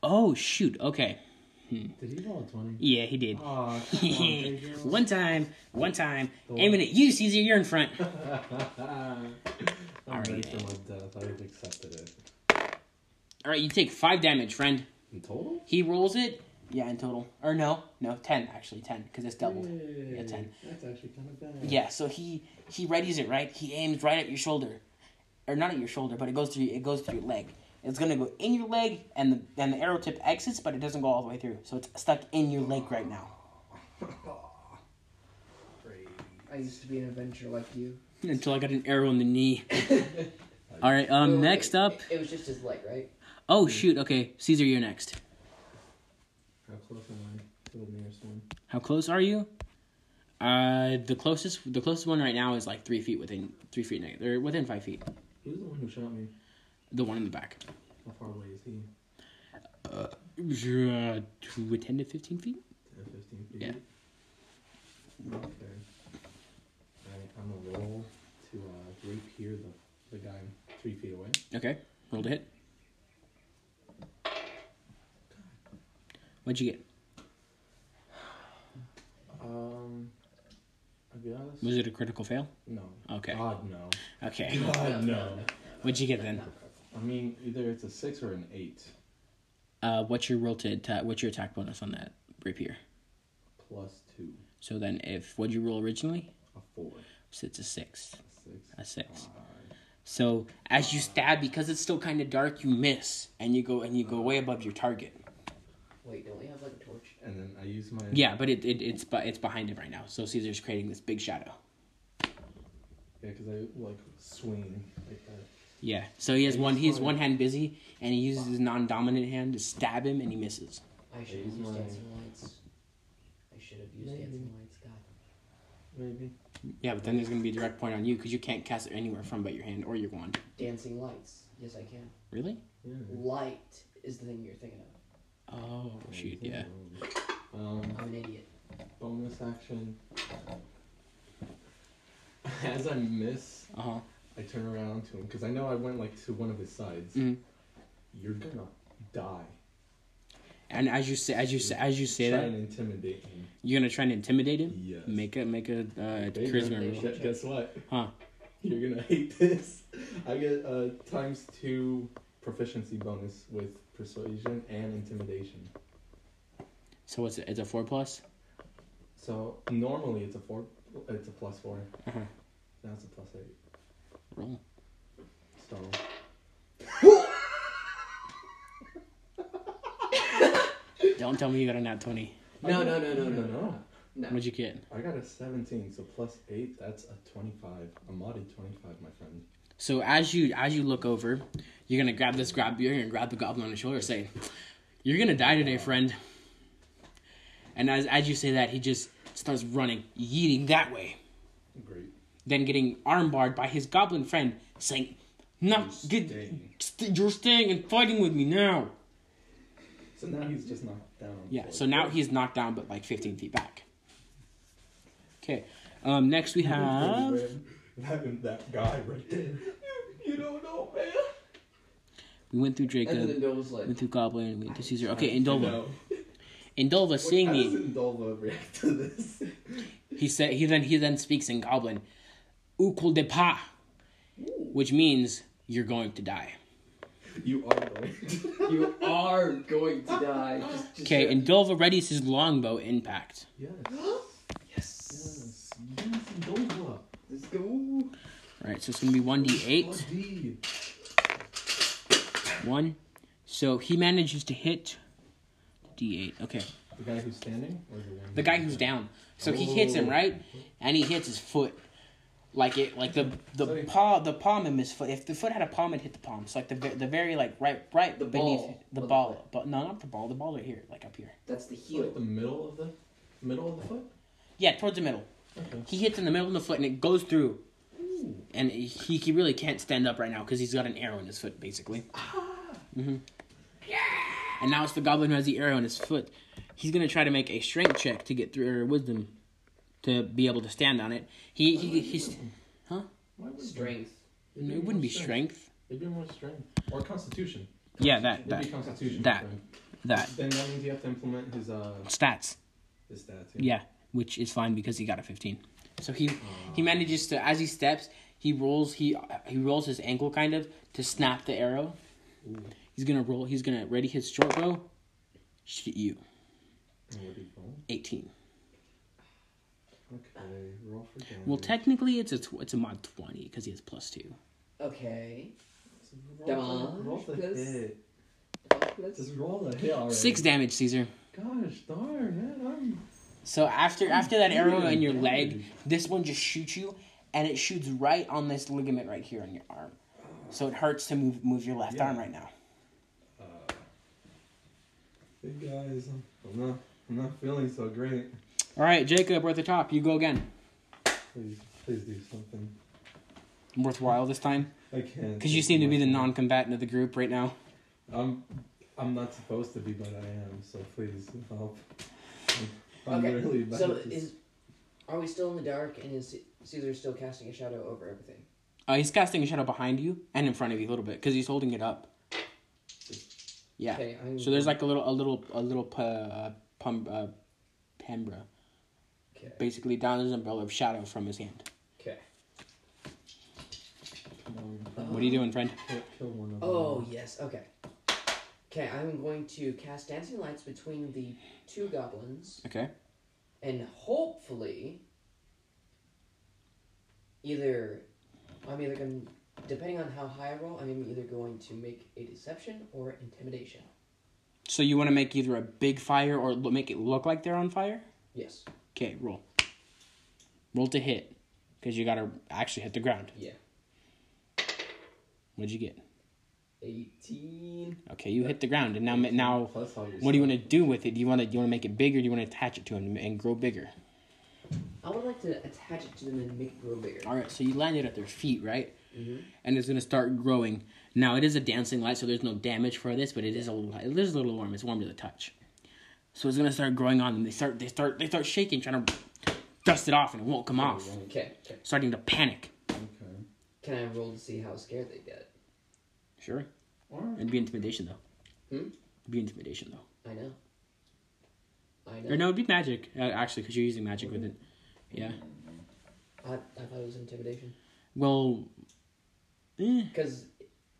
Oh, shoot. Okay. Did he roll a 20? Yeah, he did. Aw, one time. Aiming at you, Caesar, you're in front. Alright. Alright, you take 5 damage, friend. In total? He rolls it. Yeah, in total. Or no, 10 actually, 10, because it's doubled. Yay, yeah, 10. That's actually kind of bad. Yeah, so he readies it, right? He aims right at your shoulder. Or not at your shoulder, but it goes through your leg. It's gonna go in your leg, and the arrow tip exits, but it doesn't go all the way through. So it's stuck in your leg right now. I used to be an adventurer like you. Until I got an arrow in the knee. All right. Next up. It was just his leg, right? Oh shoot! Okay, Caesar, you're next. How close am I to the nearest one? How close are you? The closest one right now is like 3 feet or within 5 feet. Who's the one who shot me? The one in the back. How far away is he? To 10 to 15 feet? 10 to 15 feet? Yeah. Okay. Alright, I'm going to roll to rapier the guy 3 feet away. Okay, roll to hit. What'd you get? I guess. Was it a critical fail? No. Okay. God, no. Okay. God, no. What'd you get then? I mean, either it's a 6 or an 8. What's your attack bonus on that rapier? +2. So then, what'd you roll originally? A 4. So it's a 6. A six. So as you stab, because it's still kind of dark, you miss, and you go way above your target. Wait, don't we have like a torch? And then I use my. Yeah, but it's behind him right now. So Caesar's creating this big shadow. Yeah, because I like swing like that. Yeah, so he has one hand busy, and he uses his non-dominant hand to stab him, and he misses. I should have used dancing lights. God. Maybe. Yeah, but then there's going to be a direct point on you, because you can't cast it anywhere from but your hand or your wand. Dancing lights. Yes, I can. Really? Yeah. Light is the thing you're thinking of. Oh, shoot, yeah. I'm an idiot. Bonus action. As I miss... Uh-huh. I turn around to him, because I know I went, to one of his sides. Mm-hmm. You're gonna die. And as you say that... Try and intimidate him. You're gonna try and intimidate him? Yes. Make a charisma roll. Guess what? Huh. You're gonna hate this. I get a ×2 proficiency bonus with persuasion and intimidation. So what's it? It's a 4+? So, normally it's a 4... It's a +4. Uh-huh. Now it's a +8. Roll. So. Don't tell me you got a nat 20. No. What'd you get? I got a 17, so +8, that's a 25. A modded 25, my friend. So as you look over, you're gonna grab the goblin on the shoulder and say, "You're gonna die today, friend." And as you say that, he just starts running, yeeting that way. Great. Then getting armbarred by his goblin friend, saying, "You're staying and fighting with me now." So now he's just knocked down. Yeah. So now he's knocked down, but 15 feet back. Okay. Next we have that guy right there. You don't know, man. We went through Jacob. And then Indolva's went through Goblin. We went to Caesar. Okay, Indolva. Indolva, seeing me. How does Indolva react to this? He then speaks in Goblin. Ukul de pa, which means you're going to die. You are going to die. Okay, and Indolva readies his longbow impact. Yes, Indolva. Let's go. All right, so it's going to be 1d8. 1. So he manages to hit d8. Okay. The guy who's standing? Or the guy who's down. So he hits him, right? And he hits his foot. The palm in his foot. If the foot had a palm, it hit the palm. So the very right beneath the ball. But no, not the ball. The ball right here, up here. That's the heel. Like the middle of the foot. Yeah, towards the middle. Okay. He hits in the middle of the foot, and it goes through. And he really can't stand up right now because he's got an arrow in his foot, basically. Mm-hmm. Yeah. And now it's the goblin who has the arrow in his foot. He's going to try to make a strength check to get through, or wisdom, to be able to stand on it. He's... Huh? Strength. It wouldn't be strength. It'd be more strength. Or constitution. Yeah, It'd be constitution. That. Then that means you have to implement his... Stats. His stats, yeah. Which is fine because he got a 15. So he manages to, as he steps, he rolls his ankle kind of to snap the arrow. Ooh. He's gonna ready his short bow. Shoot you. 18. Okay, roll for damage. Well, technically it's a mod 20 because he has +2. Okay. So roll the hit already. 6 damage, Caesar. Gosh darn, man, So after that arrow in your leg, this one just shoots you, and it shoots right on this ligament right here on your arm. So it hurts to move your left arm right now. Hey guys, I'm not feeling so great. All right, Jacob, we're at the top. You go again. Please do something worthwhile this time. I can't. Because you seem to be the non-combatant of the group right now. I'm not supposed to be, but I am. So please help. Okay, really so are we still in the dark, and is Caesar still casting a shadow over everything? He's casting a shadow behind you and in front of you a little bit, because he's holding it up. Yeah. Okay, so there's like a little penumbra. Okay. Basically, down his umbrella of shadow from his hand. Okay. What are you doing, friend? Kill one of them. Yes, okay. Okay, I'm going to cast Dancing Lights between the two goblins. Okay. And hopefully, depending on how high I roll, I'm either going to make a deception or intimidation. So you want to make either a big fire or make it look like they're on fire? Yes. Okay, roll. Roll to hit, because you got to actually hit the ground. Yeah. What'd you get? 18. Okay, you hit the ground, and now what do you want to do with it? Do you want to make it bigger? Do you want to attach it to him and grow bigger? I would like to attach it to them and make it grow bigger. All right, so you landed at their feet, right? Mm-hmm. And it's going to start growing. Now it is a dancing light, so there's no damage for this, but it is a little warm. It's warm to the touch, so it's going to start growing on them. They start shaking, trying to dust it off, and it won't come off. Okay. Starting to panic. Okay. Can I roll to see how scared they get? Sure. It'd be intimidation, though. It'd be intimidation, though. I know. Or no, it'd be magic, actually, because you're using magic with it. Yeah. I thought it was intimidation. Well... Because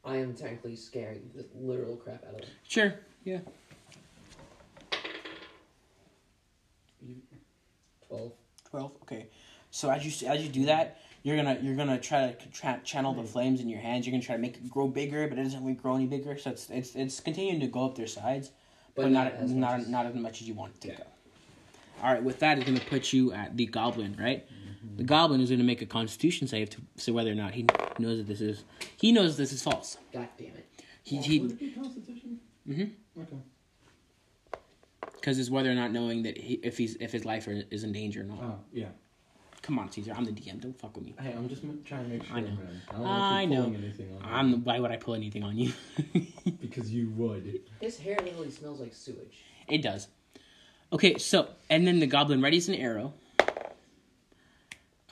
I am technically scaring the literal crap out of it. Sure, yeah. 12, okay. So as you do that... You're gonna try to channel the flames in your hands. You're gonna try to make it grow bigger, but it doesn't really grow any bigger. So it's continuing to go up their sides, but not as much as you want it to go. All right, with that, it's gonna put you at the goblin, right? Mm-hmm. The goblin is gonna make a Constitution save to say whether or not he knows this is false. God damn it! Would it be Constitution? Mm-hmm. Okay. Because it's whether or not knowing that if his life is in danger or not. Oh yeah. Come on, Caesar. I'm the DM. Don't fuck with me. Hey, I'm just trying to make sure. I know. Man. I don't want you pulling anything on me. Why would I pull anything on you? Because you would. His hair literally smells like sewage. It does. Okay, so... And then the goblin readies an arrow.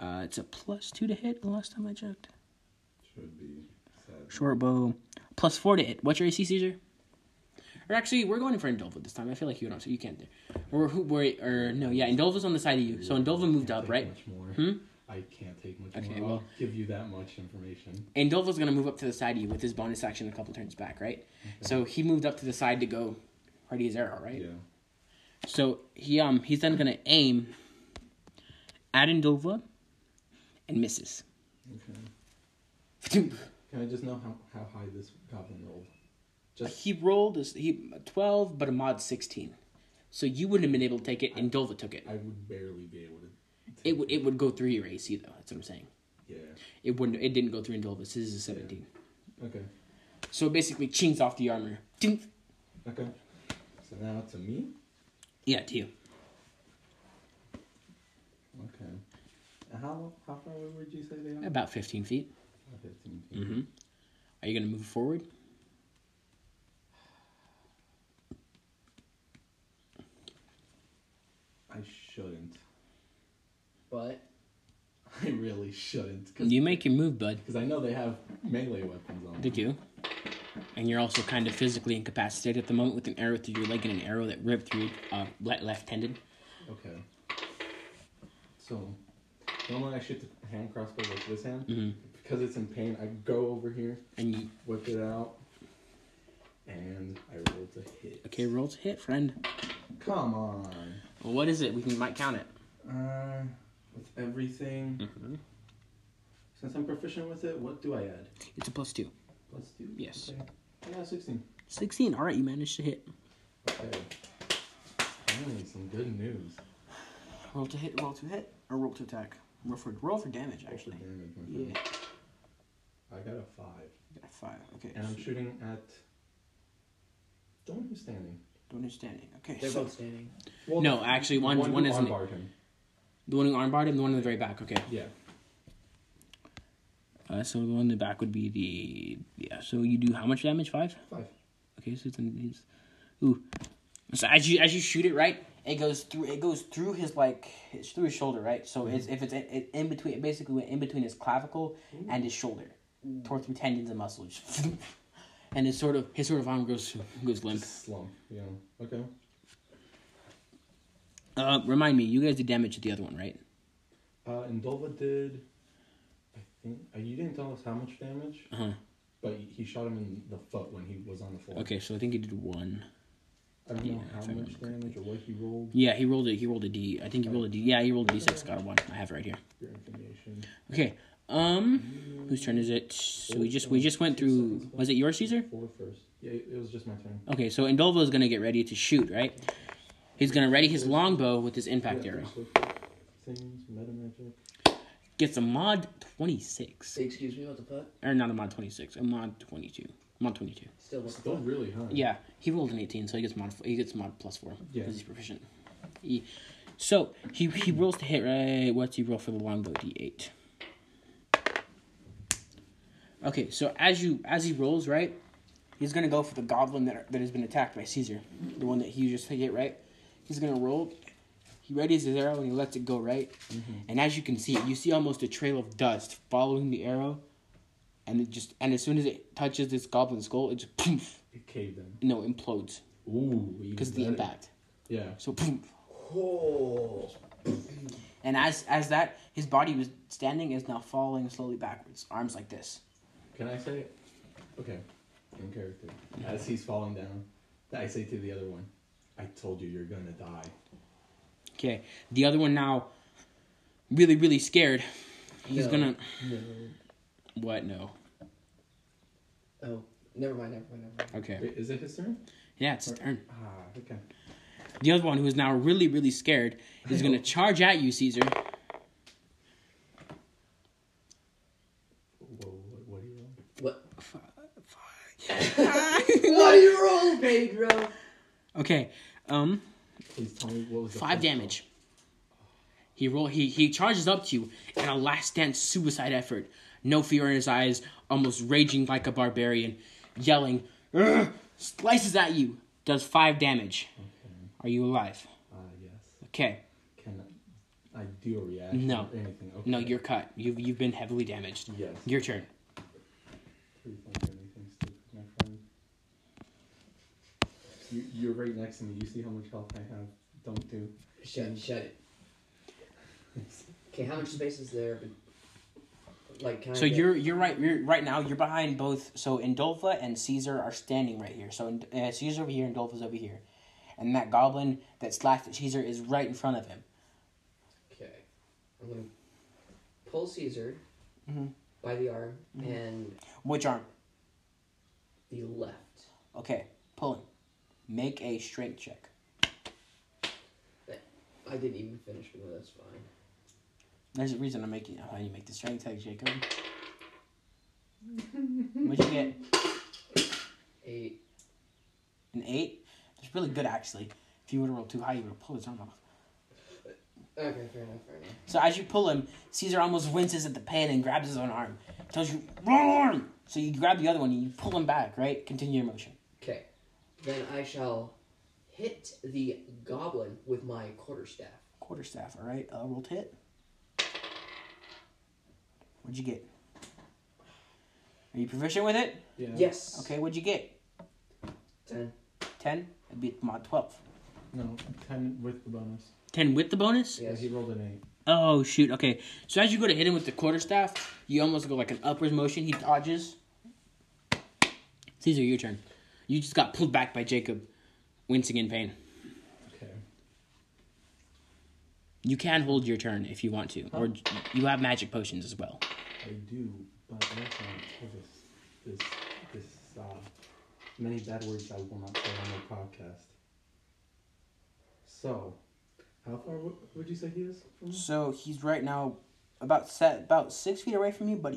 It's a +2 to hit the last time I checked. Should be sad. Short bow. +4 to hit. What's your AC, Caesar? Or actually, we're going in for Indolva this time. I feel like you can't do. Indolva's on the side of you. So Indolva moved up, right? I can't take much more. Okay, well, I'll give you that much information. Indolva's going to move up to the side of you with his bonus action a couple turns back, right? Okay. So he moved up to the side to go ready his arrow, right? Yeah. So he's then going to aim at Indolva and misses. Okay. Can I just know how high this goblin rolled? He rolled a 12, but a mod 16. So you wouldn't have been able to take it, and Dova took it. I would barely be able to take it. It would go through your AC, though. That's what I'm saying. Yeah. It didn't go through Indolva. This is a 17. Yeah. Okay. So it basically chinks off the armor. Dink. Okay. So now to me? Yeah, to you. Okay. How far away would you say they are? About 15 feet. 15 feet. Mm-hmm. Are you going to move forward? I shouldn't. But I really shouldn't. You make your move, bud. Because I know they have melee weapons on them. They do. And you're also kind of physically incapacitated at the moment with an arrow through your leg and an arrow that ripped through left-handed. Okay. So, normally I shoot the hand crossbow with this hand. Mm-hmm. Because it's in pain, I go over here, and you whip it out, and I roll to hit. Okay, roll to hit, friend. Come on. Well, what is it? We might count it. With everything. Mm-hmm. Since I'm proficient with it, what do I add? It's a +2. +2? Yes. Okay. I got 16. 16. All right, you managed to hit. Okay. I need some good news. Roll to hit, or roll to attack. Roll for damage, actually. Yeah. I got a 5. You got a 5, okay. And I'm shooting at... Don't who's standing, okay. They're both standing. Well, no, actually, one isn't... The one who armbarred him, the one in the very back, okay. Yeah. So the one in the back would be the... Yeah, so you do how much damage? 5? 5. Okay, so it's... Ooh. So as you shoot it, right? It goes through his through his shoulder, right? So mm-hmm. it basically went in between his clavicle Ooh. And his shoulder, tore through tendons and muscles, and his arm goes limp. Slump, yeah. Okay. Remind me, you guys did damage to the other one, right? Indolva did. I think you didn't tell us how much damage. Uh huh. But he shot him in the foot when he was on the floor. Okay, so I think he did 1. I don't know how much damage or what he rolled. Yeah, he rolled a D. I think he rolled a D. Yeah, he rolled a D6. Got a 1. I have it right here. Your information. Okay. Whose turn is it? So we just went through. Was it your Caesar? 4 first. Yeah, it was just my turn. Okay, so Indolva is gonna get ready to shoot, right? He's gonna ready his longbow with his impact arrow. Gets a mod 26. Excuse me, what the fuck? Or not a mod 26. A mod 22. Mod 22. Still really high. Yeah, he rolled an 18, so he gets mod +4 because he's proficient. So he rolls to hit, right? What's he roll for the longbow? D8. Okay, so as he rolls, right, he's gonna go for the goblin that has been attacked by Caesar, the one that he just hit, right? He's gonna roll. He readies his arrow and he lets it go, right? Mm-hmm. And as you can see, you see almost a trail of dust following the arrow. And as soon as it touches this goblin's skull, it just poof. It caved in. No, implodes. Ooh, because of the impact. Yeah. So poof. Oh. And as that, his body was standing is now falling slowly backwards, arms like this. Can I say, okay, in character, as he's falling down, I say to the other one, "I told you you're gonna die." Okay, the other one now, really really scared, he's gonna. No. What? No. Oh, never mind. Okay. Wait, is it his turn? Yeah, it's his turn. Ah, okay. The other one, who is now really, really scared, is going to charge at you, Caesar. Whoa, what do you roll? What? Fuck. What do you roll, Pedro? Okay, Please tell me what was the 5 damage. Roll? He charges up to you in a last dance suicide effort. No fear in his eyes, almost raging like a barbarian, yelling, slices at you, does 5 damage. Okay. Are you alive? Yes. Okay. Can I do a reaction or anything? Okay. No, you're cut. You've been heavily damaged. Yes. Your turn. Please don't do anything stupid, my friend. You're right next to me. You see how much health I have. Don't do. Shut it. Okay, how much space is there? So you're right now. You're behind both. So Indolva and Caesar are standing right here. So Caesar over here, Indolva's over here, and that goblin that slapped at Caesar is right in front of him. Okay, I'm gonna pull Caesar by the arm and which arm? The left. Okay, pulling. Make a strength check. I didn't even finish, but that's fine. There's a reason I'm making how you make the strength tag, Jacob. What'd you get? 8. An 8? That's really good, actually. If you would have rolled too high, you would have pulled his arm off. Okay, fair enough. So as you pull him, Caesar almost winces at the pain and grabs his own arm. He tells you, wrong arm! So you grab the other one and you pull him back, right? Continue your motion. Okay. Then I shall hit the goblin with my quarterstaff. Quarterstaff, alright. Roll to hit. What'd you get? Are you proficient with it? Yeah. Yes. Okay, what'd you get? 10. 10? I beat mod 12. No, 10 with the bonus. 10 with the bonus? Yes, he rolled an 8. Oh, shoot. Okay. So as you go to hit him with the quarterstaff, you almost go like an upwards motion. He dodges. Caesar, your turn. You just got pulled back by Jacob, wincing in pain. Okay. You can hold your turn if you want to. Huh? Or you have magic potions as well. I do, but that's not this many bad words I will not say on the podcast. So, how far would you say he is from me? So he's right now about 6 feet away from you, but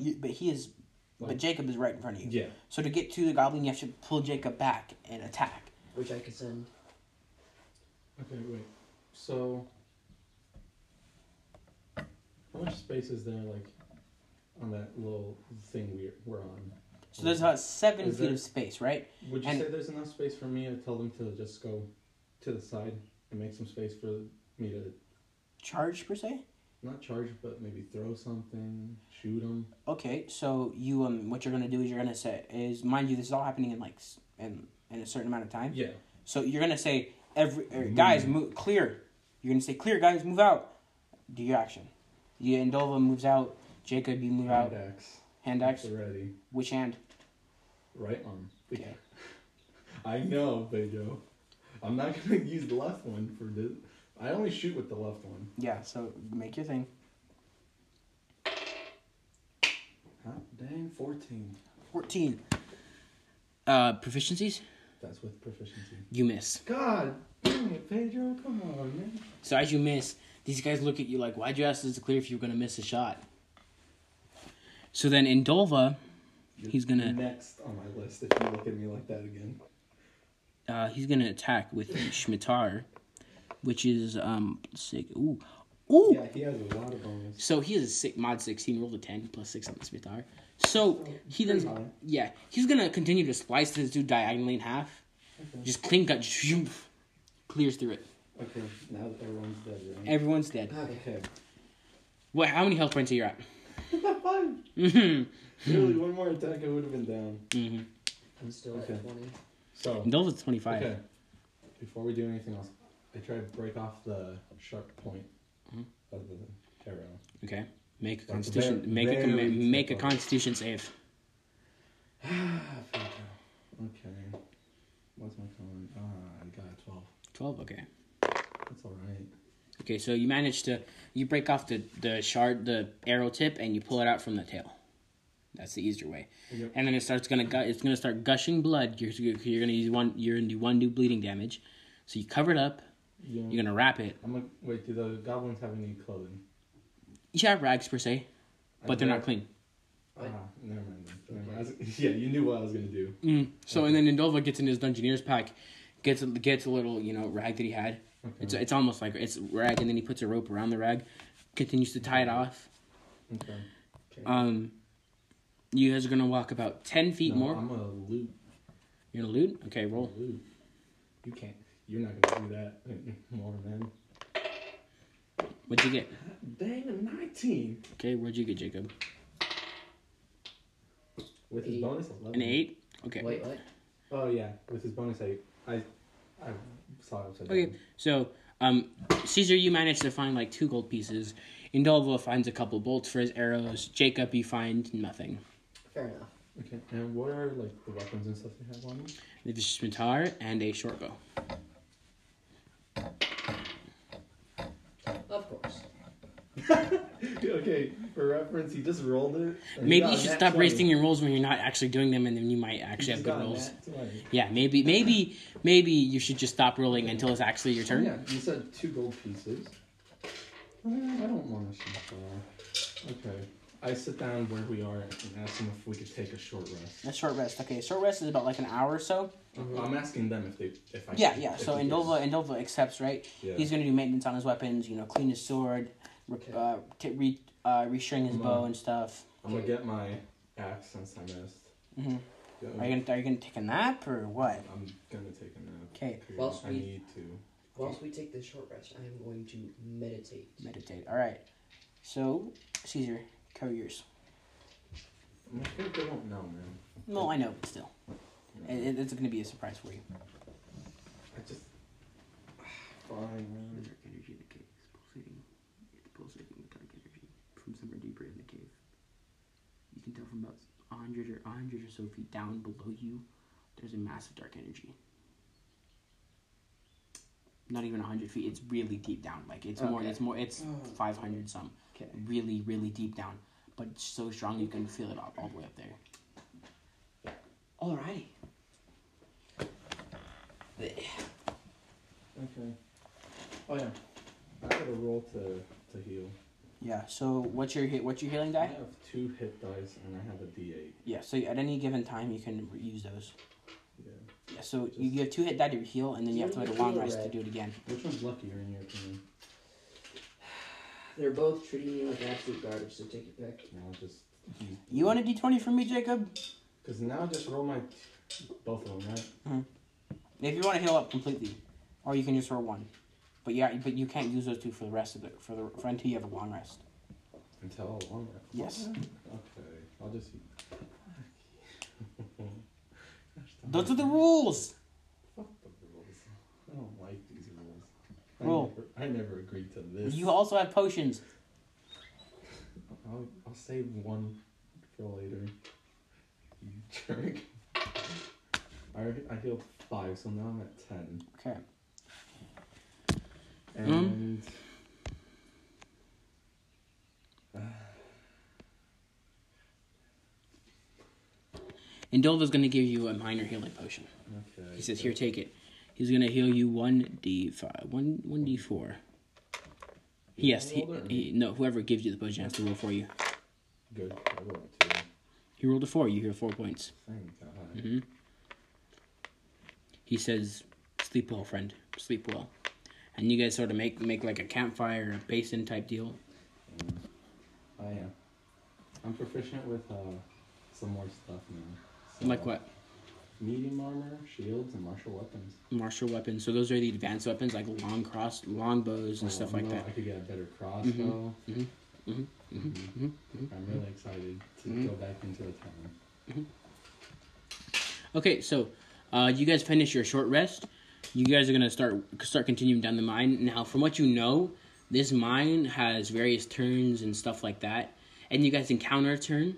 Jacob is right in front of you. Yeah. So to get to the goblin, you have to pull Jacob back and attack. Which I could send. Okay, wait. So, how much space is there, like, on that little thing we're on? So there's about 7 feet of space, right? Would you say there's enough space for me to tell them to just go to the side and make some space for me to... Charge, per se? Not charge, but maybe throw something, shoot them. Okay, so you what you're going to do is you're going to say is, mind you, this is all happening in a certain amount of time. Yeah. So you're going to say, guys, move, clear. You're going to say, clear, guys, move out. Do your action. Yeah, Indolva moves out. Jacob, you move out. Hand axe. Hand axe? Ready. Which hand? Right arm. Okay. I know, Bejo. I'm not going to use the left one for this. I only shoot with the left one. Yeah, so make your thing. Hot dang, 14. 14. Proficiencies? That's with proficiency. You miss. God damn it, Pedro. Come on, man. So as you miss, these guys look at you like, why'd you ask us to clear if you were going to miss a shot? So then Indolva, he's going to... Next on my list if you look at me like that again. He's going to attack with Shmitar, which is sick. Ooh. Yeah, he has a lot of bonus. So he has a sick mod 16, rolled a 10 plus 6 on the Shmitar. So he then, yeah, he's going to continue to splice this dude diagonally in half. Okay. Just clean cut, clears through it. Okay, now everyone's dead, right? Everyone's dead. Okay. What? How many health points are you at? 5. Mm-hmm. Really, one more attack, I would have been down. Mm-hmm. I'm still at 20. So Indolva's 25. Okay. Before we do anything else, I try to break off the sharp point of the arrow. Okay. Make a constitution. Make a constitution save. Okay. What's my con? I got a 12. 12. Okay. That's all right. Okay, so you manage to break off the arrow tip and you pull it out from the tail. That's the easier way. Yep. And then it's gonna start gushing blood. You're gonna use one. You're gonna do one new bleeding damage. So you cover it up. Yeah. You're gonna wrap it. I'm like, wait, do the goblins have any clothing? You have rags per se, but they're not clean. Never mind. Yeah, you knew what I was gonna do. So and then Indolva gets in his Dungeoneer's pack, gets a little rag that he had. Okay. It's almost like it's rag, and then he puts a rope around the rag, continues to tie it off. Okay. You guys are gonna walk about 10 feet more. I'm gonna loot. You're gonna loot? Okay, roll. Loot. You can't. You're not gonna do that more, man. What'd you get? Dang, a 19. Okay, what'd you get, Jacob? With his bonus, 11. An 8. Okay. Wait, what? Oh yeah, with his bonus 8, I saw it upside down. Okay, so Caesar, you managed to find like 2 gold pieces. Indolva finds a couple bolts for his arrows. Jacob, you find nothing. Fair enough. Okay, and what are like the weapons and stuff they have on them? They have a scimitar and a short bow. Of course. Okay, for reference, he just rolled it. Maybe you should stop 20. Wasting your rolls when you're not actually doing them, and then you might actually have good rolls. Yeah, maybe you should just stop rolling until it's actually your turn. Yeah, you said 2 gold pieces. I don't want to shoot. Okay, I sit down where we are and ask them if we could take a short rest. A short rest, okay. Short rest is about like an hour or so. I'm asking them if I yeah, can. Yeah. So Indolva accepts, right? Yeah. He's gonna do maintenance on his weapons. You know, clean his sword, restring his bow and stuff. I'm gonna get my axe since I missed. Mm-hmm. Are you gonna take a nap or what? I'm gonna take a nap. Okay. Whilst we take this short rest, I am going to meditate. Meditate. All right. So, Caesar, cover yours. I think they won't know, man. No, I know, but still. Yeah. It's going to be a surprise for you. I just... Fine, man. The dark energy in the cave is pulsating. It's pulsating with dark energy from somewhere deeper in the cave. You can tell from about 100 or so feet down below you, there's a massive dark energy. Not even 100 feet. It's really deep down. Like it's okay. It's 500 some. Okay. Really, really deep down, but it's so strong you can feel it all the way up there. Alrighty. Okay. Oh yeah. I got a roll to heal. Yeah. So what's your healing die? I have 2 hit dice and I have a D8. Yeah. So at any given time you can use those. Yeah. Yeah, so just you have 2 hit die to heal, and then you have to wait a long rest to do it again. Which one's luckier in your opinion? They're both treating me like absolute garbage, so take your pick. Now just. You want a D20 from me, Jacob? Because now just roll my both of them, right? Mm-hmm. If you want to heal up completely, or you can just roll one, but you can't use those 2 for the rest of it for until you have a long rest. Until a long rest. Yes. Okay, I'll just. Those are the rules! Fuck the rules. I don't like these rules. I never agreed to this. You also have potions. I'll save one for later. You jerk. I healed 5, so now I'm at 10. Okay. And... Indolva's going to give you a minor healing potion. Okay. He says, "Here, take it." He's going to heal you 1d4. Yes. Whoever gives you the potion has to roll for you. Good. I rolled a 2. He rolled a 4. You hear 4 points. Thank God. Mm-hmm. He says, "Sleep well, friend. Sleep well." And you guys sort of make like a campfire, a basin type deal. Oh yeah. I'm proficient with some more stuff now. So, like what? Medium armor, shields, and martial weapons. Martial weapons. So those are the advanced weapons, like long bows, and stuff like that. I could get a better crossbow. I'm really excited to go back into the town. Mm-hmm. Okay, so you guys finish your short rest. You guys are gonna start continuing down the mine. Now, from what you know, this mine has various turns and stuff like that, and you guys encounter a turn.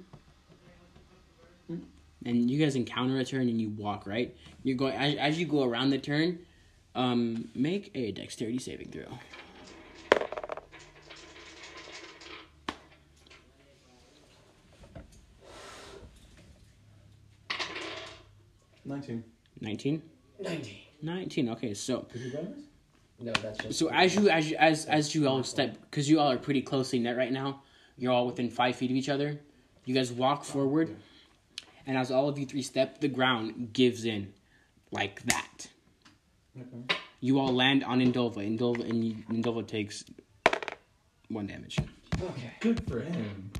And you guys encounter a turn and you walk, right? You're going as you go around the turn. Make a dexterity saving throw. Nineteen. Okay, so. No, that's just. So as you all step, because you all are pretty closely knit right now. You're all within 5 feet of each other. You guys walk forward. Yeah. And as all of you 3 step, the ground gives in, like that. Okay. You all land on Indolva takes 1 damage. Okay. Good for him.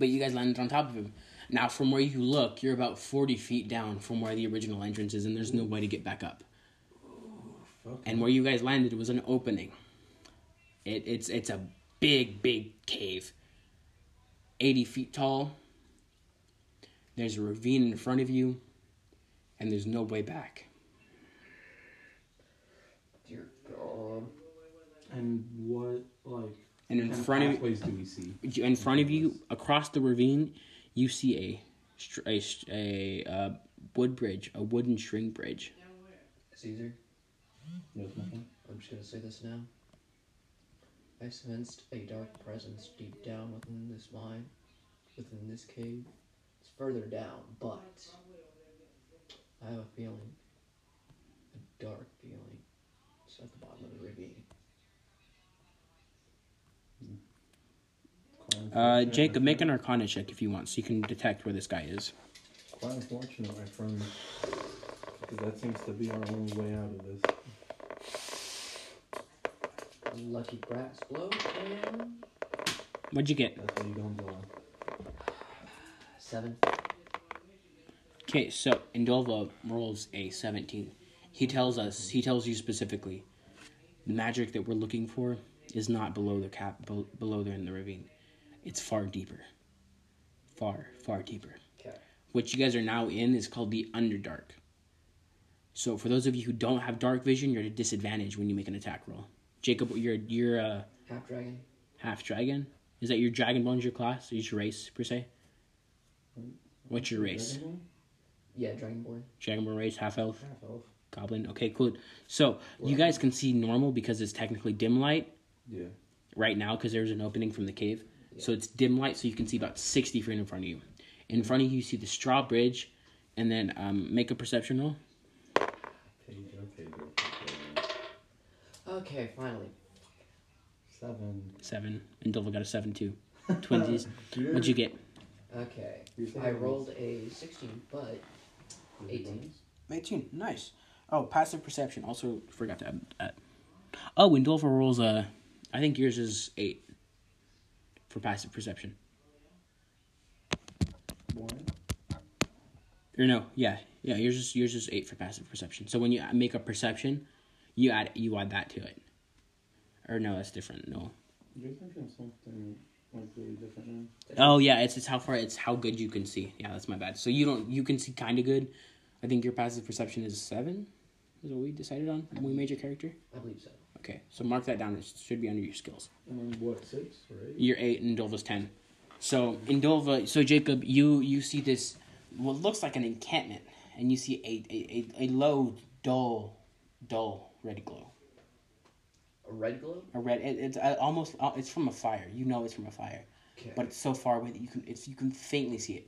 But you guys landed on top of him. Now, from where you look, you're about 40 feet down from where the original entrance is, and there's no way to get back up. Ooh, and where you guys landed was an opening. It's a big cave. 80 feet tall. There's a ravine in front of you, and there's no way back. Dear God. And what, like? And in front of you, do we see? In front of you, across the ravine, you see a wood bridge, a wooden string bridge. Caesar, I'm just gonna say this now. I sensed a dark presence deep down within this mine, within this cave. It's further down, but I have a feeling, a dark feeling. It's at the bottom of the ravine. Jacob, make an Arcana check if you want, so you can detect where this guy is. Quite unfortunate, my friend. Because that seems to be our only way out of this. Lucky brat's blow. And... what'd you get? That's what you don't blow. 7. Okay, so Indolva rolls a 17. He tells you specifically, the magic that we're looking for is not below the cap, below there in the ravine. It's far deeper. Far, far deeper. Okay. What you guys are now in is called the Underdark. So for those of you who don't have dark vision, you're at a disadvantage when you make an attack roll. Jacob, you're half dragon. Half dragon? Is that your dragon bones, your class? Is your race, per se? What's your race? Dragonborn? Yeah, dragonborn. Dragonborn race, half elf? Half elf. Goblin. Okay, cool. So, you guys can see normal because it's technically dim light. Yeah. Right now, because there's an opening from the cave. Yeah. So it's dim light, so you can see about 60 feet in front of you. In front of you, you see the straw bridge, and then make a perception roll. Okay, finally. 7. And Dova got a 7 too. Twinsies. What'd you get? Okay. I rolled a 16, but 18. 18, nice. Oh, passive perception. Also forgot to add that. Oh, when Dolpha rolls a... I think yours is 8 for passive perception. 1. Or no, yeah. Yours is 8 for passive perception. So when you make a perception, you add that to it. Or no, that's different. No. You're thinking something like really different now. Oh yeah, it's how good you can see. Yeah, that's my bad. So you can see kind of good. I think your passive perception is 7. Is what we decided on when we made your character? I believe so. Okay, so mark that down. It should be under your skills. What, 6 or 8? You're 8 and Indolva's 10. So, Indolva, Jacob, you see this, what looks like an encampment, and you see a low, dull red glow. A red glow? It's from a fire. You know it's from a fire. Okay. But it's so far away that you can faintly see it.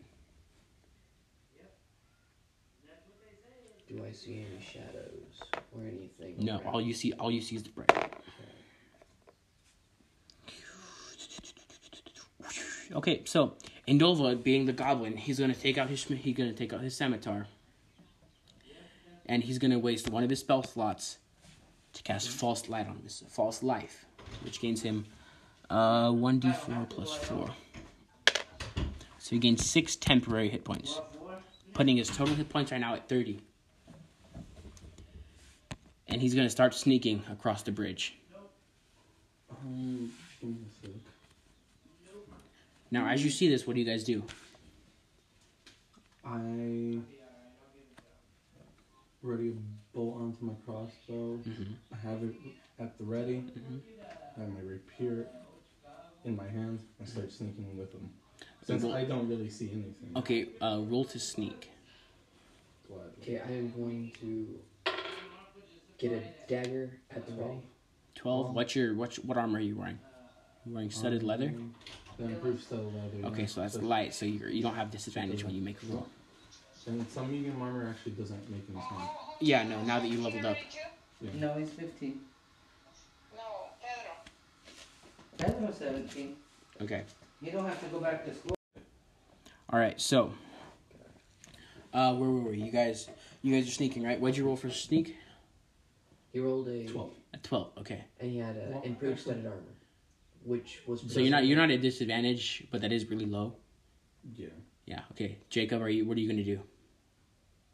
Do I see any shadows or anything? No, around? all you see is the bright light. Okay, so Indolva, being the goblin, he's gonna take out his scimitar, and he's gonna waste one of his spell slots to cast false light on this false life, which gains him 1d4 plus 4. So he gains 6 temporary hit points, putting his total hit points right now at 30. And he's going to start sneaking across the bridge. Now, as you see this, what do you guys do? I ready to bolt onto my crossbow. Mm-hmm. I have it at the ready. Mm-hmm. I have my rapier in my hands. I start sneaking with them. Since I don't really see anything. Okay, roll to sneak. Okay, I am going to... get a dagger at the ready. 12. What armor are you wearing? You wearing studded leather? The improved studded leather. Okay, so that's light, so you don't have disadvantage when you make a roll. And some medium armor actually doesn't make any sense. Yeah, no, now that you leveled up. Yeah. No, he's 15. No, Pedro's 17. Okay. You don't have to go back to school. Alright, so. Where were we? You guys are sneaking, right? What'd you roll for sneak? He rolled a 12. A 12, okay. And he had an improved studded armor, which was... So you're not at disadvantage, but that is really low. Yeah. Yeah. Okay, Jacob, what are you going to do?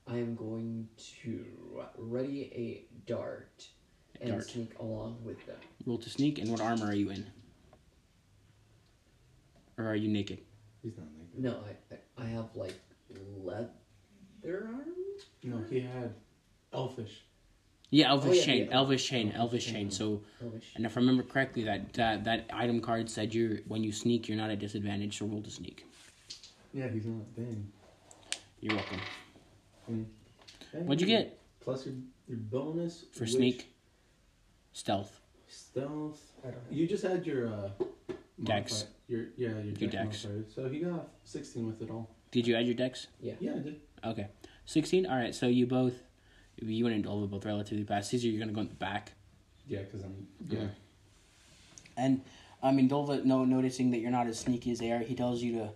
I am going to ready a dart and sneak along with them. Roll to sneak, and what armor are you in? Or are you naked? He's not naked. No, I have like leather armor. No, he had elfish. Yeah, Elvish Chain. So, Elvish. And if I remember correctly, that item card said when you sneak, you're not at disadvantage, so roll to sneak. Yeah, he's not. Dang. You're welcome. What'd you get? Plus your bonus. For sneak? Stealth. You just had your... Dex. Your dex. So he got 16 with it all. Did you add your dex? Yeah. Yeah, I did. Okay. 16? Alright, so you both... You and Indolva both relatively fast. Caesar, you're going to go in the back. Yeah, because I'm... Yeah. And Indolva, noticing that you're not as sneaky as they are, he tells you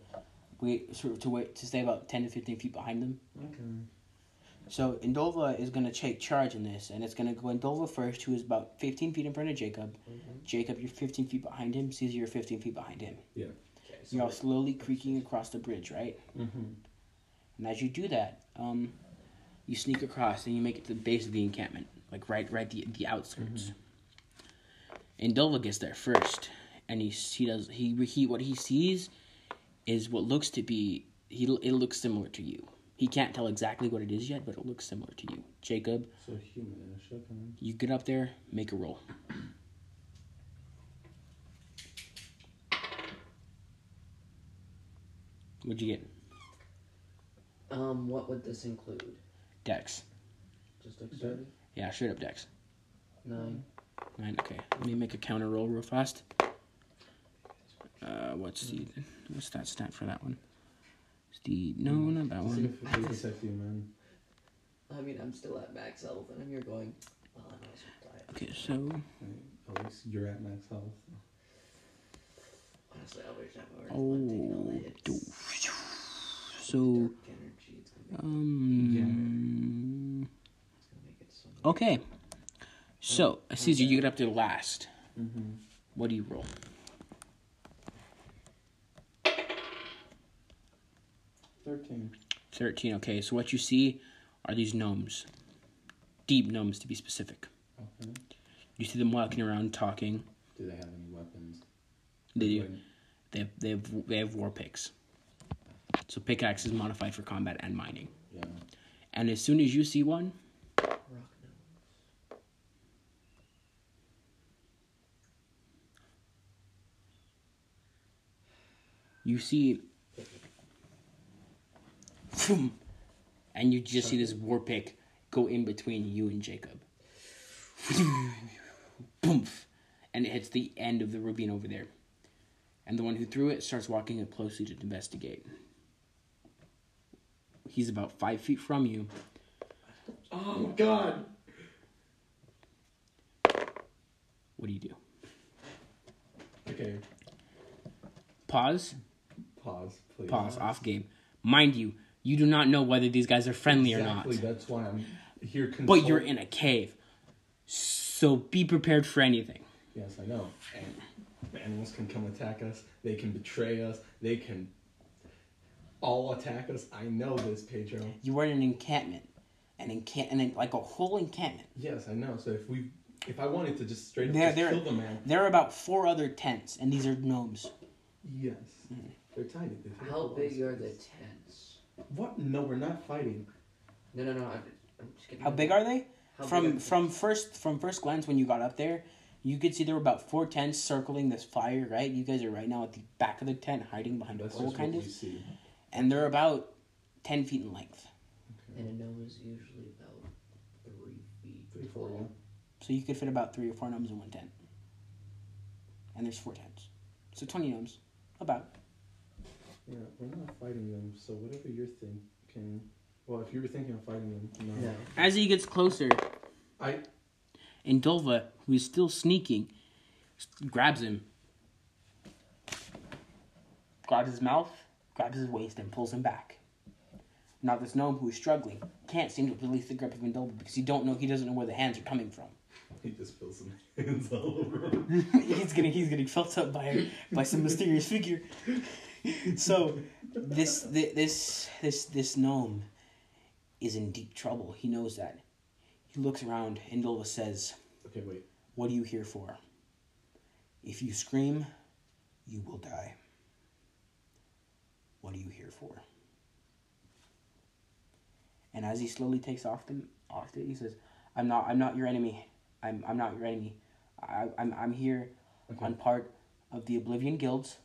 to stay about 10 to 15 feet behind them. Okay. So Indolva is going to take charge in this, and it's going to go Indolva first, who is about 15 feet in front of Jacob. Mm-hmm. Jacob, you're 15 feet behind him. Caesar, you're 15 feet behind him. Yeah. Okay, so you're all slowly creaking across the bridge, right? Mm-hmm. And as you do that, you sneak across and you make it to the base of the encampment, like right the outskirts. Mm-hmm. Indolva gets there first, and what he sees is what looks to be it looks similar to you. He can't tell exactly what it is yet, but it looks similar to you. Jacob, so humanish, okay. You get up there, make a roll. What'd you get? What would this include? Dex. Just dexterity? Yeah, straight up dex. 9. 9, okay. Let me make a counter roll real fast. What's that stat for that one? Not that one. I mean, I'm still at max health, and I'm here going, well, I might as well die. Okay, so... At least you're at max health. Honestly, I wish I would taking all the hits. So, okay. So, Caesar, you get up there last. Mm-hmm. What do you roll? Thirteen. Okay, so what you see are these gnomes, deep gnomes to be specific. Okay. You see them walking around talking. Do they have any weapons? They do. They have war picks. So pickaxe is modified for combat and mining. Yeah. And as soon as you see one, rock gnomes. You see. And you just see this war pick go in between you and Jacob. Boomf. And it hits the end of the ravine over there. And the one who threw it starts walking up closely to investigate. He's about 5 feet from you. Oh, God. What do you do? Okay. Pause, please. Pause, off game. Mind you, you do not know whether these guys are friendly or not. Exactly, that's why I'm here But you're in a cave. So be prepared for anything. Yes, I know. And the animals can come attack us. They can betray us. They can all attack us. I know this, Pedro. You are in an encampment. Like a whole encampment. Yes, I know. So if I wanted to just straight up kill the man... There are about 4 other tents, and these are gnomes. Yes. Mm. They're tiny. How big are the tents? What? No, we're not fighting. No. I'm just kidding. How big are they? From first glance, when you got up there, you could see there were about 4 tents circling this fire. Right, you guys are right now at the back of the tent, hiding behind a wall, kind of. See. And they're about 10 feet in length. Okay. And a gnome is usually about 3 feet. 3 4. Yeah. So you could fit about 3 or 4 gnomes in one tent. And there's 4 tents, so 20 gnomes, about. Yeah, we're not fighting them, so whatever you're thinking... Well, if you were thinking of fighting them, no. Yeah. As he gets closer, Indolva, who is still sneaking, grabs him. Grabs his mouth, grabs his waist, and pulls him back. Now this gnome, who is struggling, can't seem to release the grip of Indolva because he doesn't know where the hands are coming from. He just feels some hands all over him. He's getting felt up by some mysterious figure. So, this gnome is in deep trouble. He knows that. He looks around. Indolva says, "Okay, wait. What are you here for? If you scream, you will die. What are you here for?" And as he slowly takes off, he says, "I'm not your enemy. I'm not your enemy. I'm here on part of the Oblivion Guilds.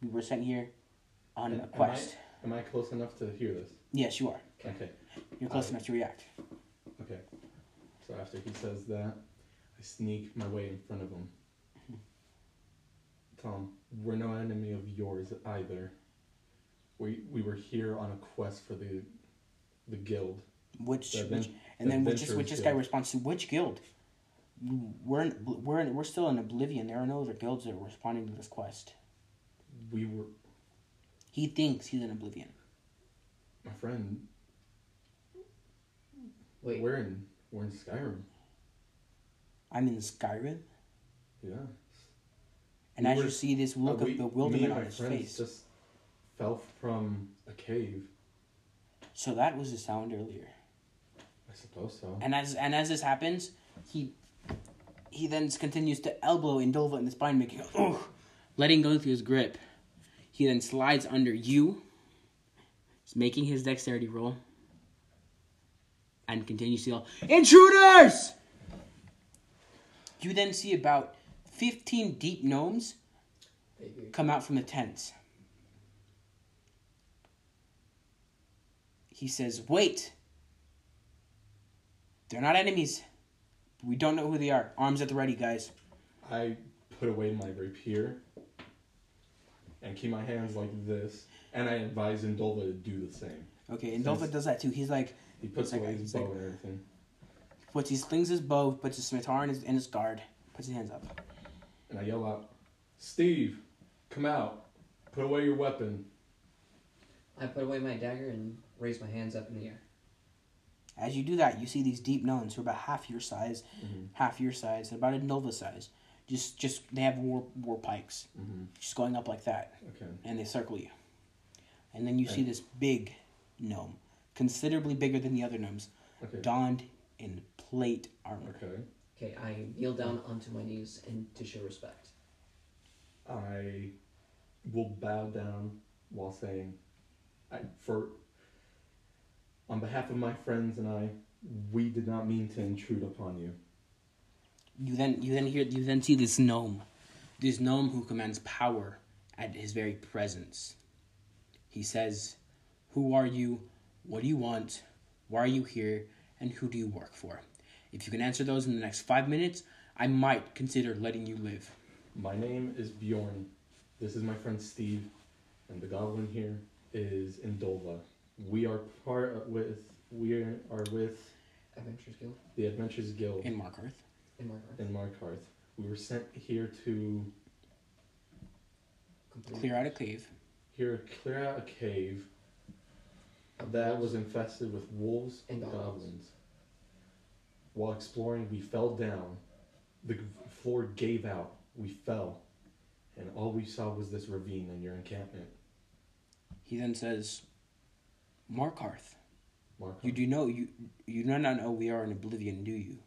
We were sent here on a quest." Am I close enough to hear this? Yes, you are. Okay. You're close enough to react. Okay. So after he says that, I sneak my way in front of him. Tom, we're no enemy of yours either. We were here on a quest for the guild. Which guy responds to, which guild? We're still in Oblivion. There are no other guilds that are responding to this quest. We were... He thinks he's in Oblivion. My friend... Wait. We're in Skyrim. I'm in Skyrim? Yeah. And as you see this look of bewilderment on his face... just fell from a cave. So that was the sound earlier. I suppose so. And as this happens, he then continues to elbow Indolva in the spine, making letting go through his grip. He then slides under you. He's making his dexterity roll. And continues to yell, "Intruders!" You then see about 15 deep gnomes come out from the tents. He says, "Wait. They're not enemies. We don't know who they are. Arms at the ready, guys." I put away my rapier and keep my hands like this, and I advise Indolva to do the same. Okay, Indolva does that too. He's like... He puts away his bow and everything. He slings his bow, puts his scimitar in his guard, puts his hands up. And I yell out, "Steve, come out. Put away your weapon." I put away my dagger and raise my hands up in the air. As you do that, you see these deep gnomes who are about half your size, and about Indolva's size. Just they have war pikes, just going up like that, okay. And they circle you. And then you see this big gnome, considerably bigger than the other gnomes, donned in plate armor. Okay, I kneel down onto my knees and to show respect. I will bow down while saying, on behalf of my friends and I, we did not mean to intrude upon you. You then see this gnome who commands power at his very presence. He says, "Who are you? What do you want? Why are you here? And who do you work for? If you can answer those in the next 5 minutes, I might consider letting you live." "My name is Bjorn. This is my friend Steve, and the goblin here is Indolva. We are with Adventurers Guild. The Adventurers Guild in Markarth. We were sent here to clear out a cave that was infested with wolves and goblins. While exploring, we fell down. The floor gave out. We fell, and all we saw was this ravine in your encampment." He then says, Markarth. You do not know we are in Oblivion, do you?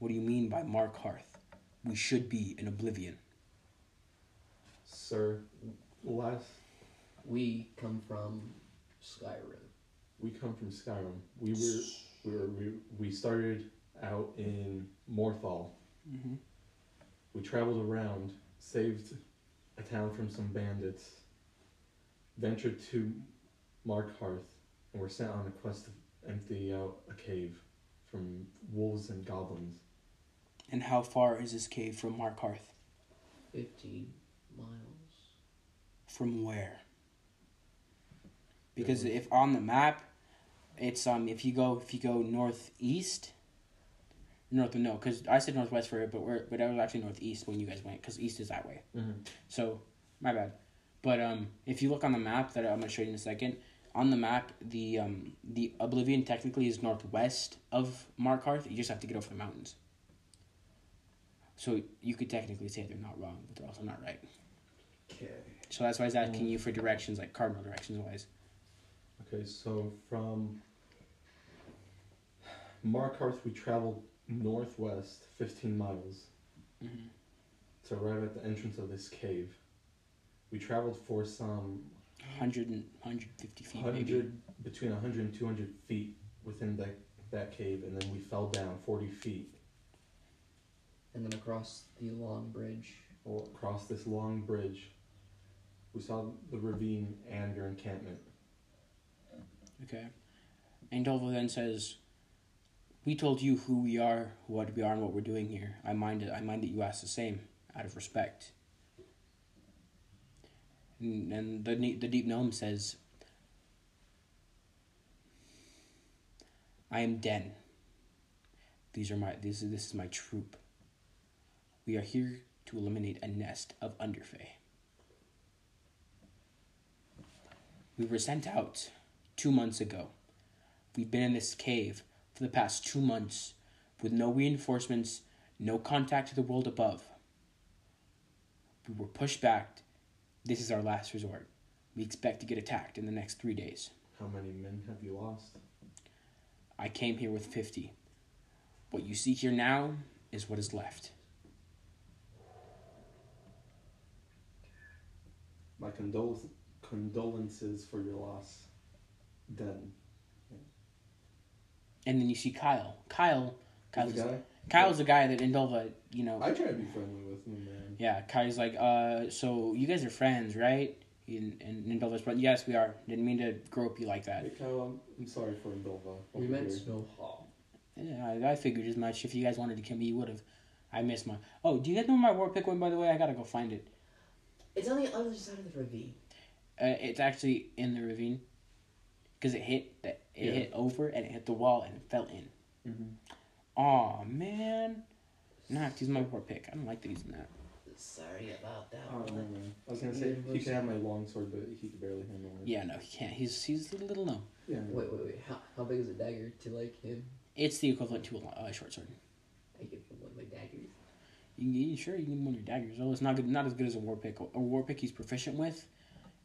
What do you mean by Markarth? We should be in Oblivion." "Sir, we come from Skyrim. We started out in Morthal. We traveled around, saved a town from some bandits, ventured to Markarth, and were sent on a quest to empty out a cave from wolves and goblins." "And how far is this cave from Markarth?" 15 miles. "From where?" Because if on the map, it's if you go northeast. Because I said northwest for it, but I was actually northeast when you guys went, because east is that way. So my bad. But if you look on the map that I'm gonna show you in a second, on the map the Oblivion technically is northwest of Markarth. You just have to get over the mountains. So you could technically say they're not wrong, but they're also not right. Okay. So that's why I was asking you for directions, like cardinal directions wise. Okay, so from Markarth we traveled northwest 15 miles to arrive at the entrance of this cave. We traveled for some 100 and 150 feet, 100, maybe. Between 100 and 200 feet within that cave, and then we fell down 40 feet. And then across this long bridge, we saw the ravine and your encampment." Okay. Indolva then says, "We told you who we are, what we are, and what we're doing here. I mind that you asked the same, out of respect." And the deep gnome says, "I am Den. This is my troop. We are here to eliminate a nest of Underfae. We were sent out 2 months ago. We've been in this cave for the past 2 months with no reinforcements, no contact to the world above. We were pushed back. This is our last resort. We expect to get attacked in the next 3 days. How many men have you lost? I came here with 50. What you see here now is what is left. My condolences for your loss, then. And then you see Kyle. Kyle's the guy that Indolva, you know. I try to be friendly with him, man. Yeah, Kyle's like, so you guys are friends, right? And Indolva's brother. Yes, we are. Didn't mean to grow up you like that. Hey, Kyle, I'm sorry for Indolva. We meant Snow Hall. Yeah, I figured as much. If you guys wanted to kill me, you would have. I missed my... Oh, do you guys know where my war pick went, by the way? I gotta go find it. It's on the other side of the ravine. It's actually in the ravine. Because it hit hit over and it hit the wall and it fell in. Mm-hmm. Aw, man. Now I have to use my war pick. I don't like to use that. Sorry about that. I was going to say, he can have my longsword, but he can barely handle it. Yeah, no, he can't. He's a little low. Yeah. Wait. How big is a dagger to, like, him? It's the equivalent to a short sword. I give him one of my daggers. You can give him one of your daggers. Although it's not as good as a war pick. A war pick he's proficient with,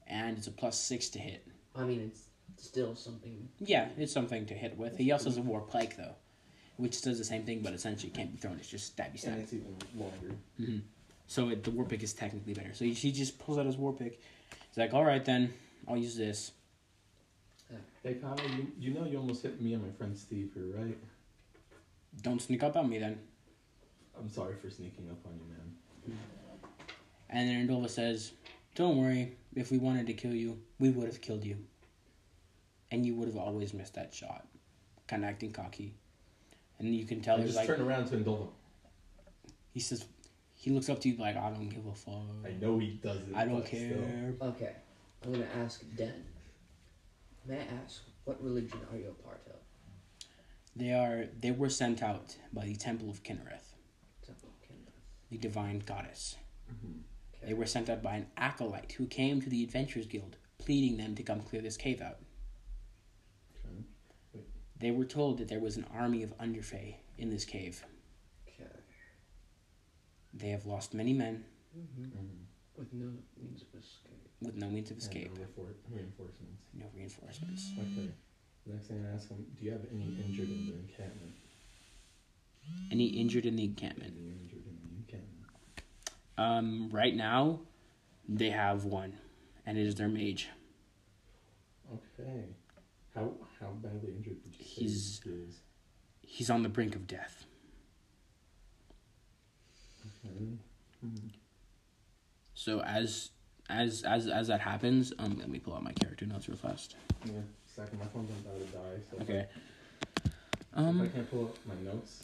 and it's a +6 to hit. I mean, it's still something. Yeah, it's something to hit with. He also has a war pike, though, which does the same thing, but essentially can't be thrown. It's just stabby. And it's even longer. Mm-hmm. So the war pick is technically better. So he just pulls out his war pick. He's like, all right, then, I'll use this. Hey, Connor, you know you almost hit me and my friend Steve here, right? Don't sneak up on me, then. I'm sorry for sneaking up on you, man. And then Indolva says, don't worry. If we wanted to kill you, we would have killed you. And you would have always missed that shot. Kind of acting cocky. And you can tell he's like... Just turn around to Indolva. He says... He looks up to you like, I don't give a fuck. I know he doesn't. I don't care. Still. Okay. I'm going to ask Den. May I ask, what religion are you a part of? They were sent out by the Temple of Kinnereth. Temple of Kinnereth. The divine goddess. Mm-hmm. Okay. They were sent out by an acolyte who came to the Adventurers Guild, pleading them to come clear this cave out. Okay. Wait. They were told that there was an army of Underfae in this cave. They have lost many men. Mm-hmm. Mm-hmm. With no means of escape. With no means of escape. And no reinforcements. No reinforcements. Okay. The next thing I ask him, do you have any injured in the encampment? Any injured in the encampment? Any injured in the encampment. Right now, they have one. And it is their mage. Okay. How badly injured would you say he is? He's on the brink of death. Mm-hmm. So as that happens, let me pull out my character notes real fast. Yeah, second, my phone's about to die. So okay. If I can't pull up my notes,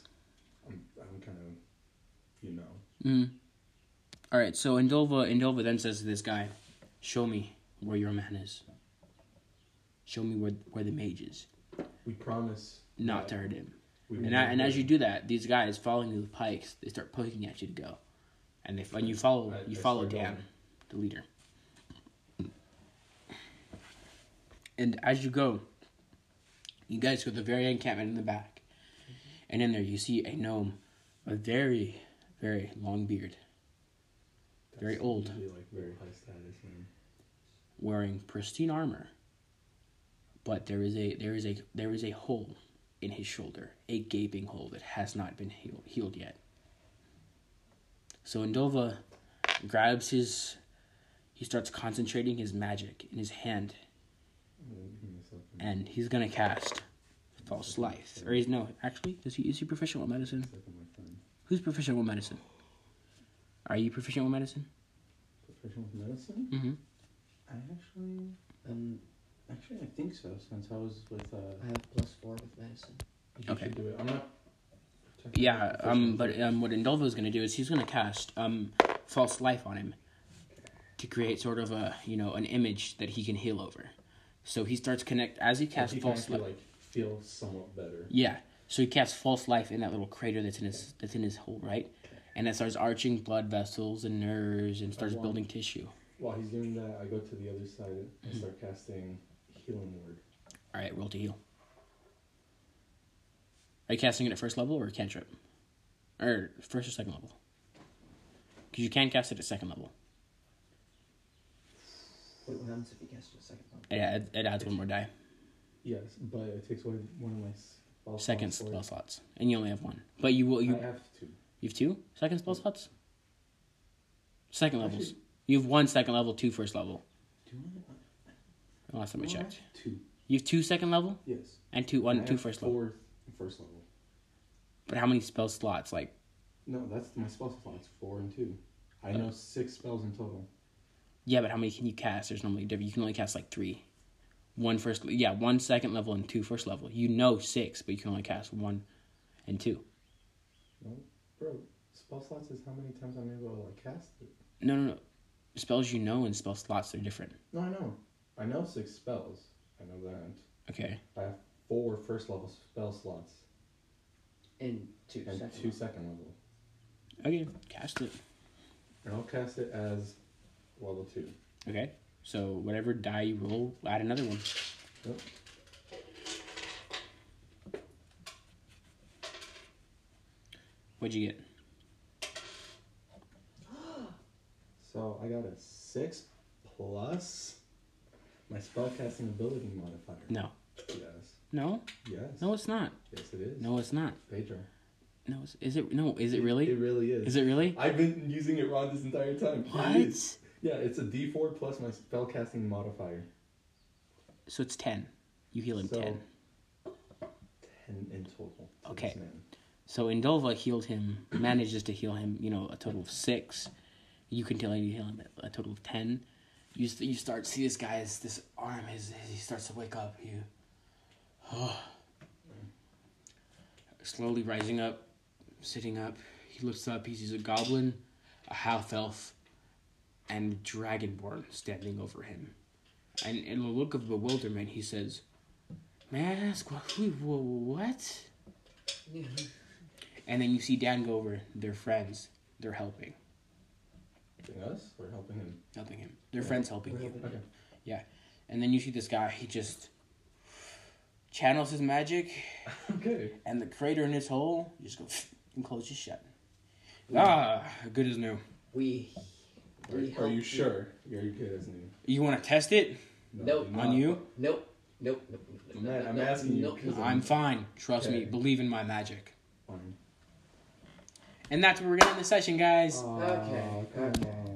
I'm kind of, you know. Mm. All right. So Indolva then says to this guy, "Show me where your man is. Show me where the mage is. We promise not to hurt him." And as you do that, these guys following you with pikes, they start poking at you to go, and you follow Dan, the leader. And as you go, you guys go to the very encampment in the back, and in there you see a gnome, a very, very long beard, very old, like very high status, man. Wearing pristine armor. But there is a hole in his shoulder, a gaping hole that has not been healed yet. So Indolva grabs he starts concentrating his magic in his hand, and he's gonna cast False Life. Or is he proficient with medicine? Who's proficient with medicine? Are you proficient with medicine? Proficient with medicine? Mm-hmm. I actually I think so, since I was with... I have +4 with medicine. Okay. Should do it. I'm not... Yeah, but what Indolva is going to do is he's going to cast False Life on him to create sort of an image that he can heal over. So he starts as he casts False Life... like, feel somewhat better. Yeah. So he casts False Life in that little crater that's in his hole, right? And it starts arching blood vessels and nerves and starts building tissue. While he's doing that, I go to the other side and start casting Healing Word. All right, roll to heal. Are you casting it at first level or cantrip? Or first or second level? Because you can cast it at second level. What happens if you cast it at second level? Yeah, it adds one more die. Yes, but it takes away one of my spell second slots. Second spell slots. And you only have one. But you will... I have two. You have two second spell slots? Second levels. Actually, you have 1 second level, 2 first level. Last time I checked. Two. You have 2 second level? Yes. And 2 first level. 4 first level. But how many spell slots? Like, no, that's my spell slots. 4 and 2. I know 6 spells in total. Yeah, but how many can you cast? There's normally different. You can only cast like 3. 1 first. Yeah, 1 second level and 2 first level. You know 6, but you can only cast 1 and 2. No, bro, spell slots is how many times I'm able to like cast it. No. Spells you know and spell slots are different. No, I know. I know 6 spells. I know that. Okay. I have 4 first level spell slots. And two second level. Okay, cast it. And I'll cast it as level 2. Okay, so whatever die you roll, add another one. Yep. What'd you get? So I got a 6 plus my spellcasting ability modifier. No. Yes. No? Yes. No, it's not. Yes, it is. No, it's not. Pedro. No, is it? No, is it really? It really is. Is it really? I've been using it wrong this entire time. What? Yeah, it's a D4 plus my spellcasting modifier. So it's 10. You heal him 10. 10 in total. Okay. So Indolva healed him, manages to heal him, a total of 6. You continue to heal him a total of 10. You start to see this guy's, this arm, he starts to wake up. Slowly rising up, sitting up. He looks up. He sees a goblin, a half-elf, and dragonborn standing over him. And in a look of bewilderment, he says, "May I ask what?" Yeah. And then you see Dan go over. They're friends. They're helping. Helping us? We're helping him. Helping him. They're friends helping you. Okay. Yeah. And then you see this guy. He just... channels his magic, okay, and the crater in his hole, you just go and close it shut. Good as new. Are you sure you're good as new? You want to test it? No. Nope. On you? Nope. I'm asking you. Nope. I'm fine. Trust me. Believe in my magic. Fine. And that's where we're going to end the session, guys. Okay.